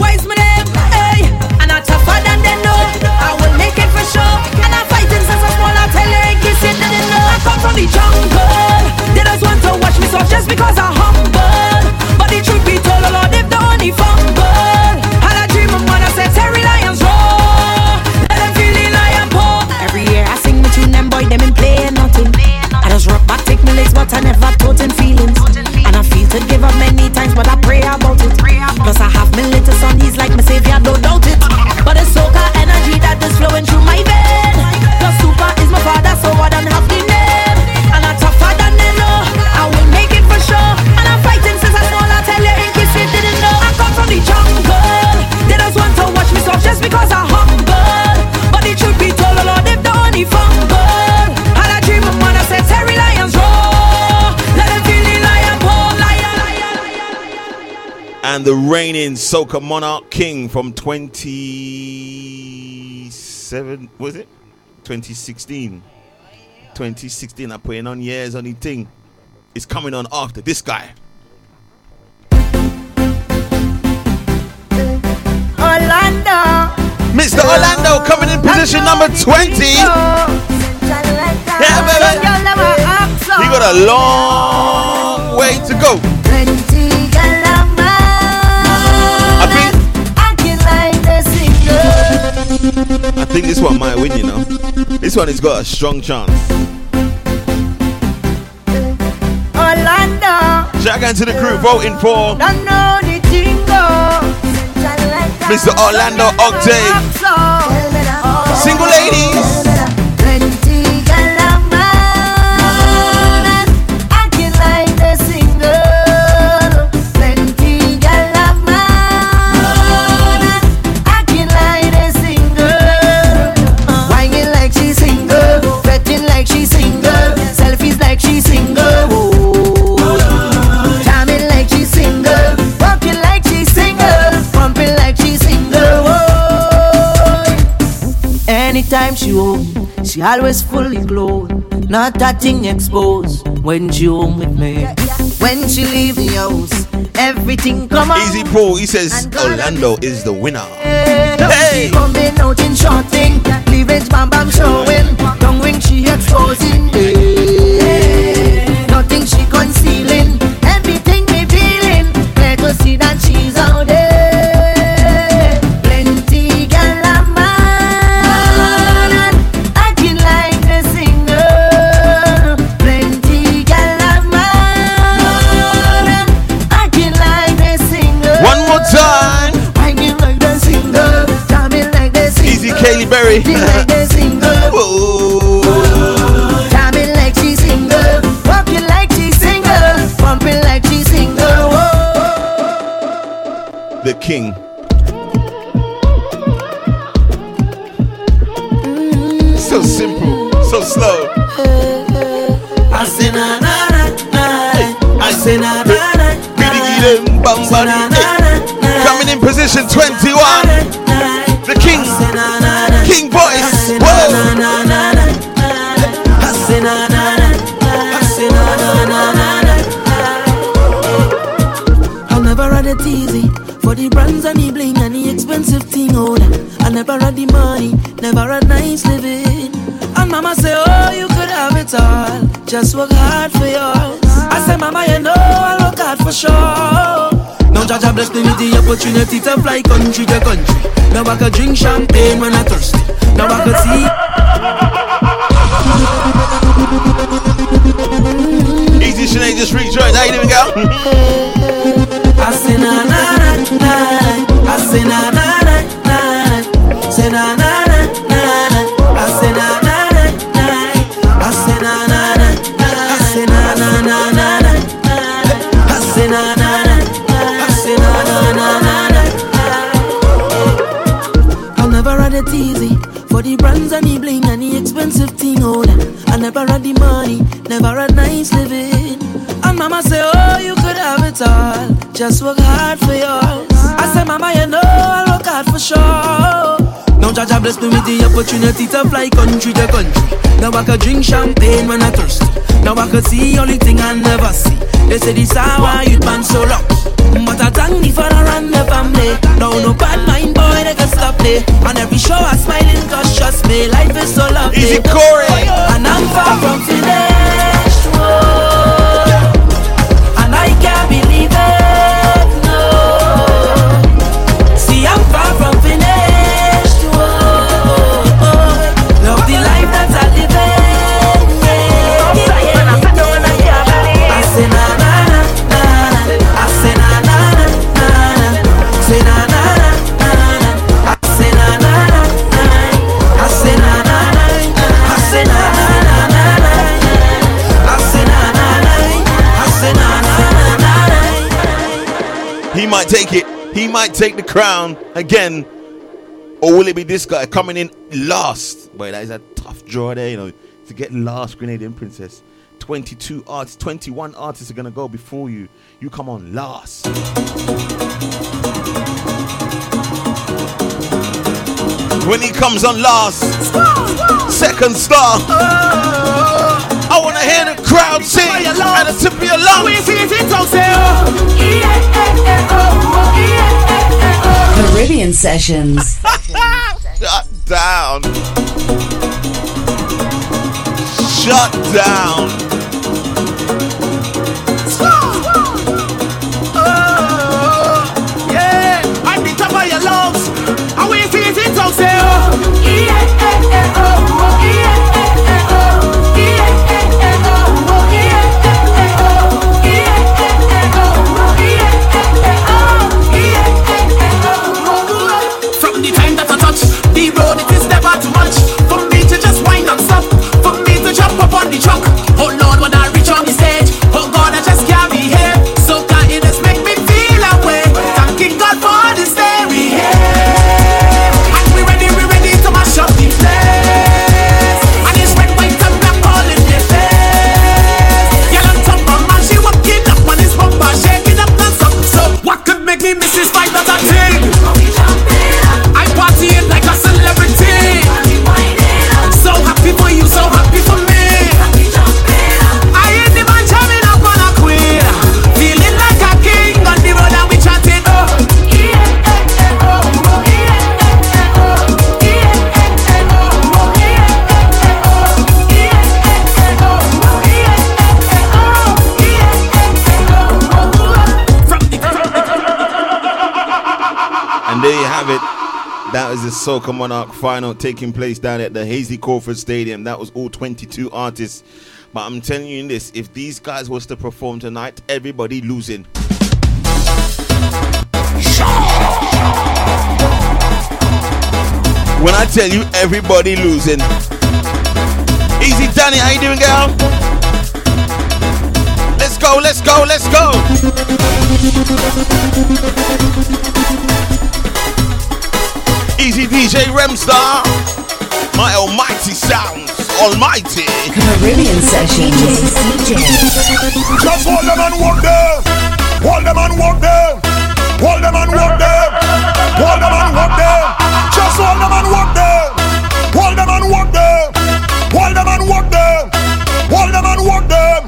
What is my name? Hey, I'm not tougher than they know. I will make it for sure. And I'm fighting since I was small. I tell you, I kiss it, they didn't know. I come from the jungle. They just want to watch me soft just because I'm humble. But the truth be told, Lord, if they only fumble. Had a dream of one, I said, Terry Lyons roar. Let them feel the lion pour. Every year I sing the tune, them boy, them in play and nothing. I just rock back, take my legs, but I never thought in feelings. And I feel to give up many times, but I pray about it. Plus I have my little son, he's like my savior, don't doubt it. But it's soca energy that is flowing through my vein. Plus super is my father, so I don't have the name. And I'm tougher than they know, I will make it for sure. And I'm fighting since I'm small, I tell you in case you didn't know. I come from the jungle, they just want to watch me soft just because I'm humble. But the truth be told, Lord, if they only fumble. Terry Lyons roar. Let them feel the lion roar. Lion, lion. And the reigning Soca Monarch King from twenty-seven, was it? twenty sixteen. twenty sixteen, I'm putting on years on the thing. It's coming on after this guy. Orlando. Mister Orlando coming in position number twenty. Yeah, baby. We got a long way to go. I think I think this one might win, you know. This one has got a strong chance. Orlando. Shout out to the crew voting for Mister Orlando Octave. Single ladies. Anytime she home, she always fully glowed, not that thing exposed when she home with me. Yeah, yeah. When she leave the house, everything come on. Easy Pro, he says Orlando is the winner. Hey! Hey. She coming out in shorting, cleavage bam bam showing, tongue ring she exposing. Hey. Hey. Nothing she concealing, everything me feeling, let us see that she's out there. Berry. Like they single. Whoa. Jamming like she single. Walking like she single. Pumping like she single. Whoa. The king. so simple, so slow. I say na na na, I say na na na. Billy Gill, Bambari, coming in position twenty-one. The King, King voice. Whoa. Tizzy, for the brands and the bling and the expensive thing order. I never had the money, never had nice living. And mama say, oh, you could have it all, just work hard for yours. I say, mama, you know I work hard for sure. Now Jaja bless me with the opportunity to fly country to country. Now I could drink champagne when I'm thirsty. Now I could see. Easy Sinead just rejoined, how you doing, girl? I say na na na, I say na na na, say na na na, I say na na na, I say na na na, I say na na na na, I say na na na, I say na na na na. I never had it easy for the brands and the bling and the expensive thing order. I never had the money, never had nice living. And mama say, oh, you could have it all. Just work hard for yours. I say, mama, you know I work hard for sure. Now Jaja bless me with the opportunity to fly country to country. Now I could drink champagne when I thirsty. Now I could see only thing I never see. They say this hour you'd man so lucky. But I thank me for the run the family. Now no bad mind boy they can stop me. And every show I smiling cause trust me, life is so lovely. Easy Corey. And I'm far from finished. Whoa. And I can't believe it. He might take it. He might take the crown again. Or will it be this guy coming in last? Boy, that is a tough draw there, you know, to get last Grenadian Princess. twenty-two artists, twenty-one artists are going to go before you. You come on last. When he comes on last, second star. I want to hear the crowd sing at the tip of your lungs. Caribbean Sessions. Shut down. Shut down. Oh, yeah, I beat up by your lungs. I will see it in Tokyo. From the time that I touch the road, it is never too much for me to just wind and stop, for me to jump up on the truck. Oh Lord, when I reach on the stage, oh God, I just can't be here. Soca, it has make me feel that way. Thanking God for this day we have. That is the Soca Monarch final taking place down at the Hasely Crawford Stadium. That was all twenty-two artists. But I'm telling you this, if these guys was to perform tonight, everybody losing. When I tell you everybody losing. Easy Danny, how you doing, girl? Let's go, let's go, let's go. Easy D J Remstar, my almighty mighty sounds, almighty Caribbean Sessions. Just hold them and walk them, hold them and walk them, hold them and walk them, hold them and walk them. Just hold them and walk them, hold them and walk them, hold them and walk them, hold them and walk them.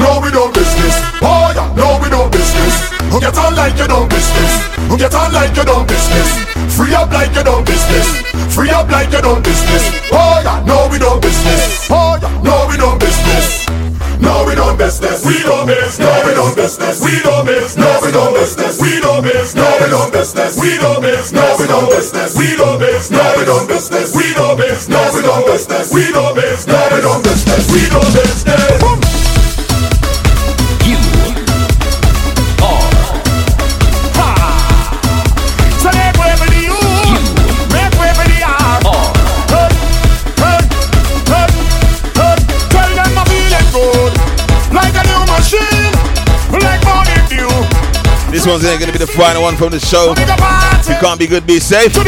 No, we don't business. Oh yeah, no, we don't business. Get on like you don't business. Get on like you don't business. Free up like you don't business. Free up like you don't business. Oh yeah, no we don't business. Oh yeah, no we don't business. No we don't business. We don't business. No we don't business. We don't business. No we don't business. We don't business. No we don't business. We don't business. No we don't business. We don't business. No we don't business. We don't business. No we don't business. We don't business. No we don't business. We don't business. This one's going to be the final one from the show. If you can't be good, be safe. Have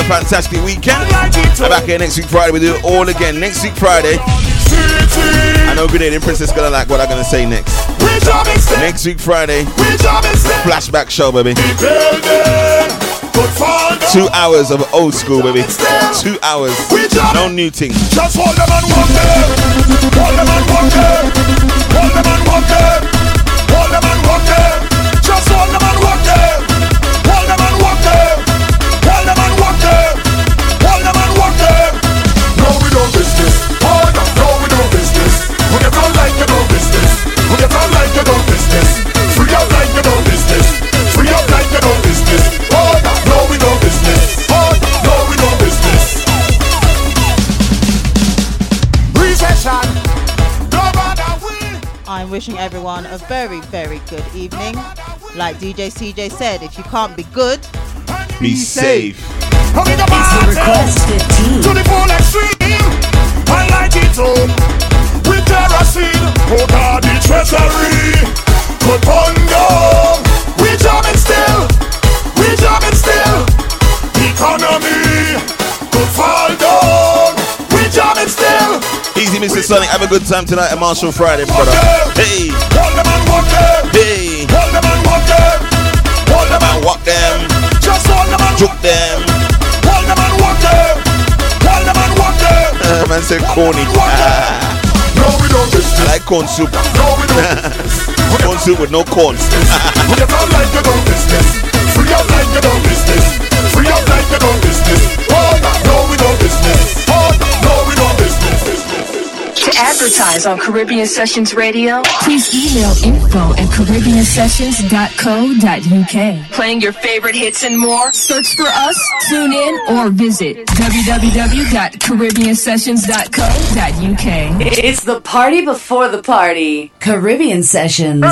a fantastic weekend. I'm back here next week Friday. We do it all again next week Friday. I know Grenadian Princess is going to like what I'm going to say next. Next week Friday, flashback show, baby. Two hours of old school, baby. Two hours. No new things. Just hold them and walk them. Hold them and walk them. Hold them and walk them. Hold them and walk them. Just hold them and walk them. Hold them and walk them. Hold them and walk them. Hold them and walk them. No, we don't business. Oh, no, no, we don't business. We get on like you don't business. We get on like you don't business. Free up like you don't business. Free up like you don't business. Oh, no, no, we don't business. Oh, no, we don't business. Recession. I'm wishing everyone a very, very good evening. Like D J C J said, if you can't be good, be safe. It's the requested team. To the full extreme, I like it all. With kerosene, oh God, the treasury. Good bundle, we jamming still, we jamming still. Economy, good fall down, we jamming still. Easy, Mister Sonic, have a good time tonight at Marshall Friday, brother. Hey, hey. Hold them and walk them. Just hold them and juke them. Hold them and walk them. Hold them and walk them. Uh, man said corny. Ah. No, we don't business. I like corn soup. No, we don't business. Corn soup with no corn. We get on like you don't business. Free up like you don't business. Free up like you don't business. Oh, no, we don't business. Oh, no, we don't business. To advertise on Caribbean Sessions Radio, please email info at caribbean sessions dot co dot u k. Playing your favorite hits and more, search for us, tune in, or visit w w w dot caribbean sessions dot co dot u k. It's the party before the party. Caribbean Sessions.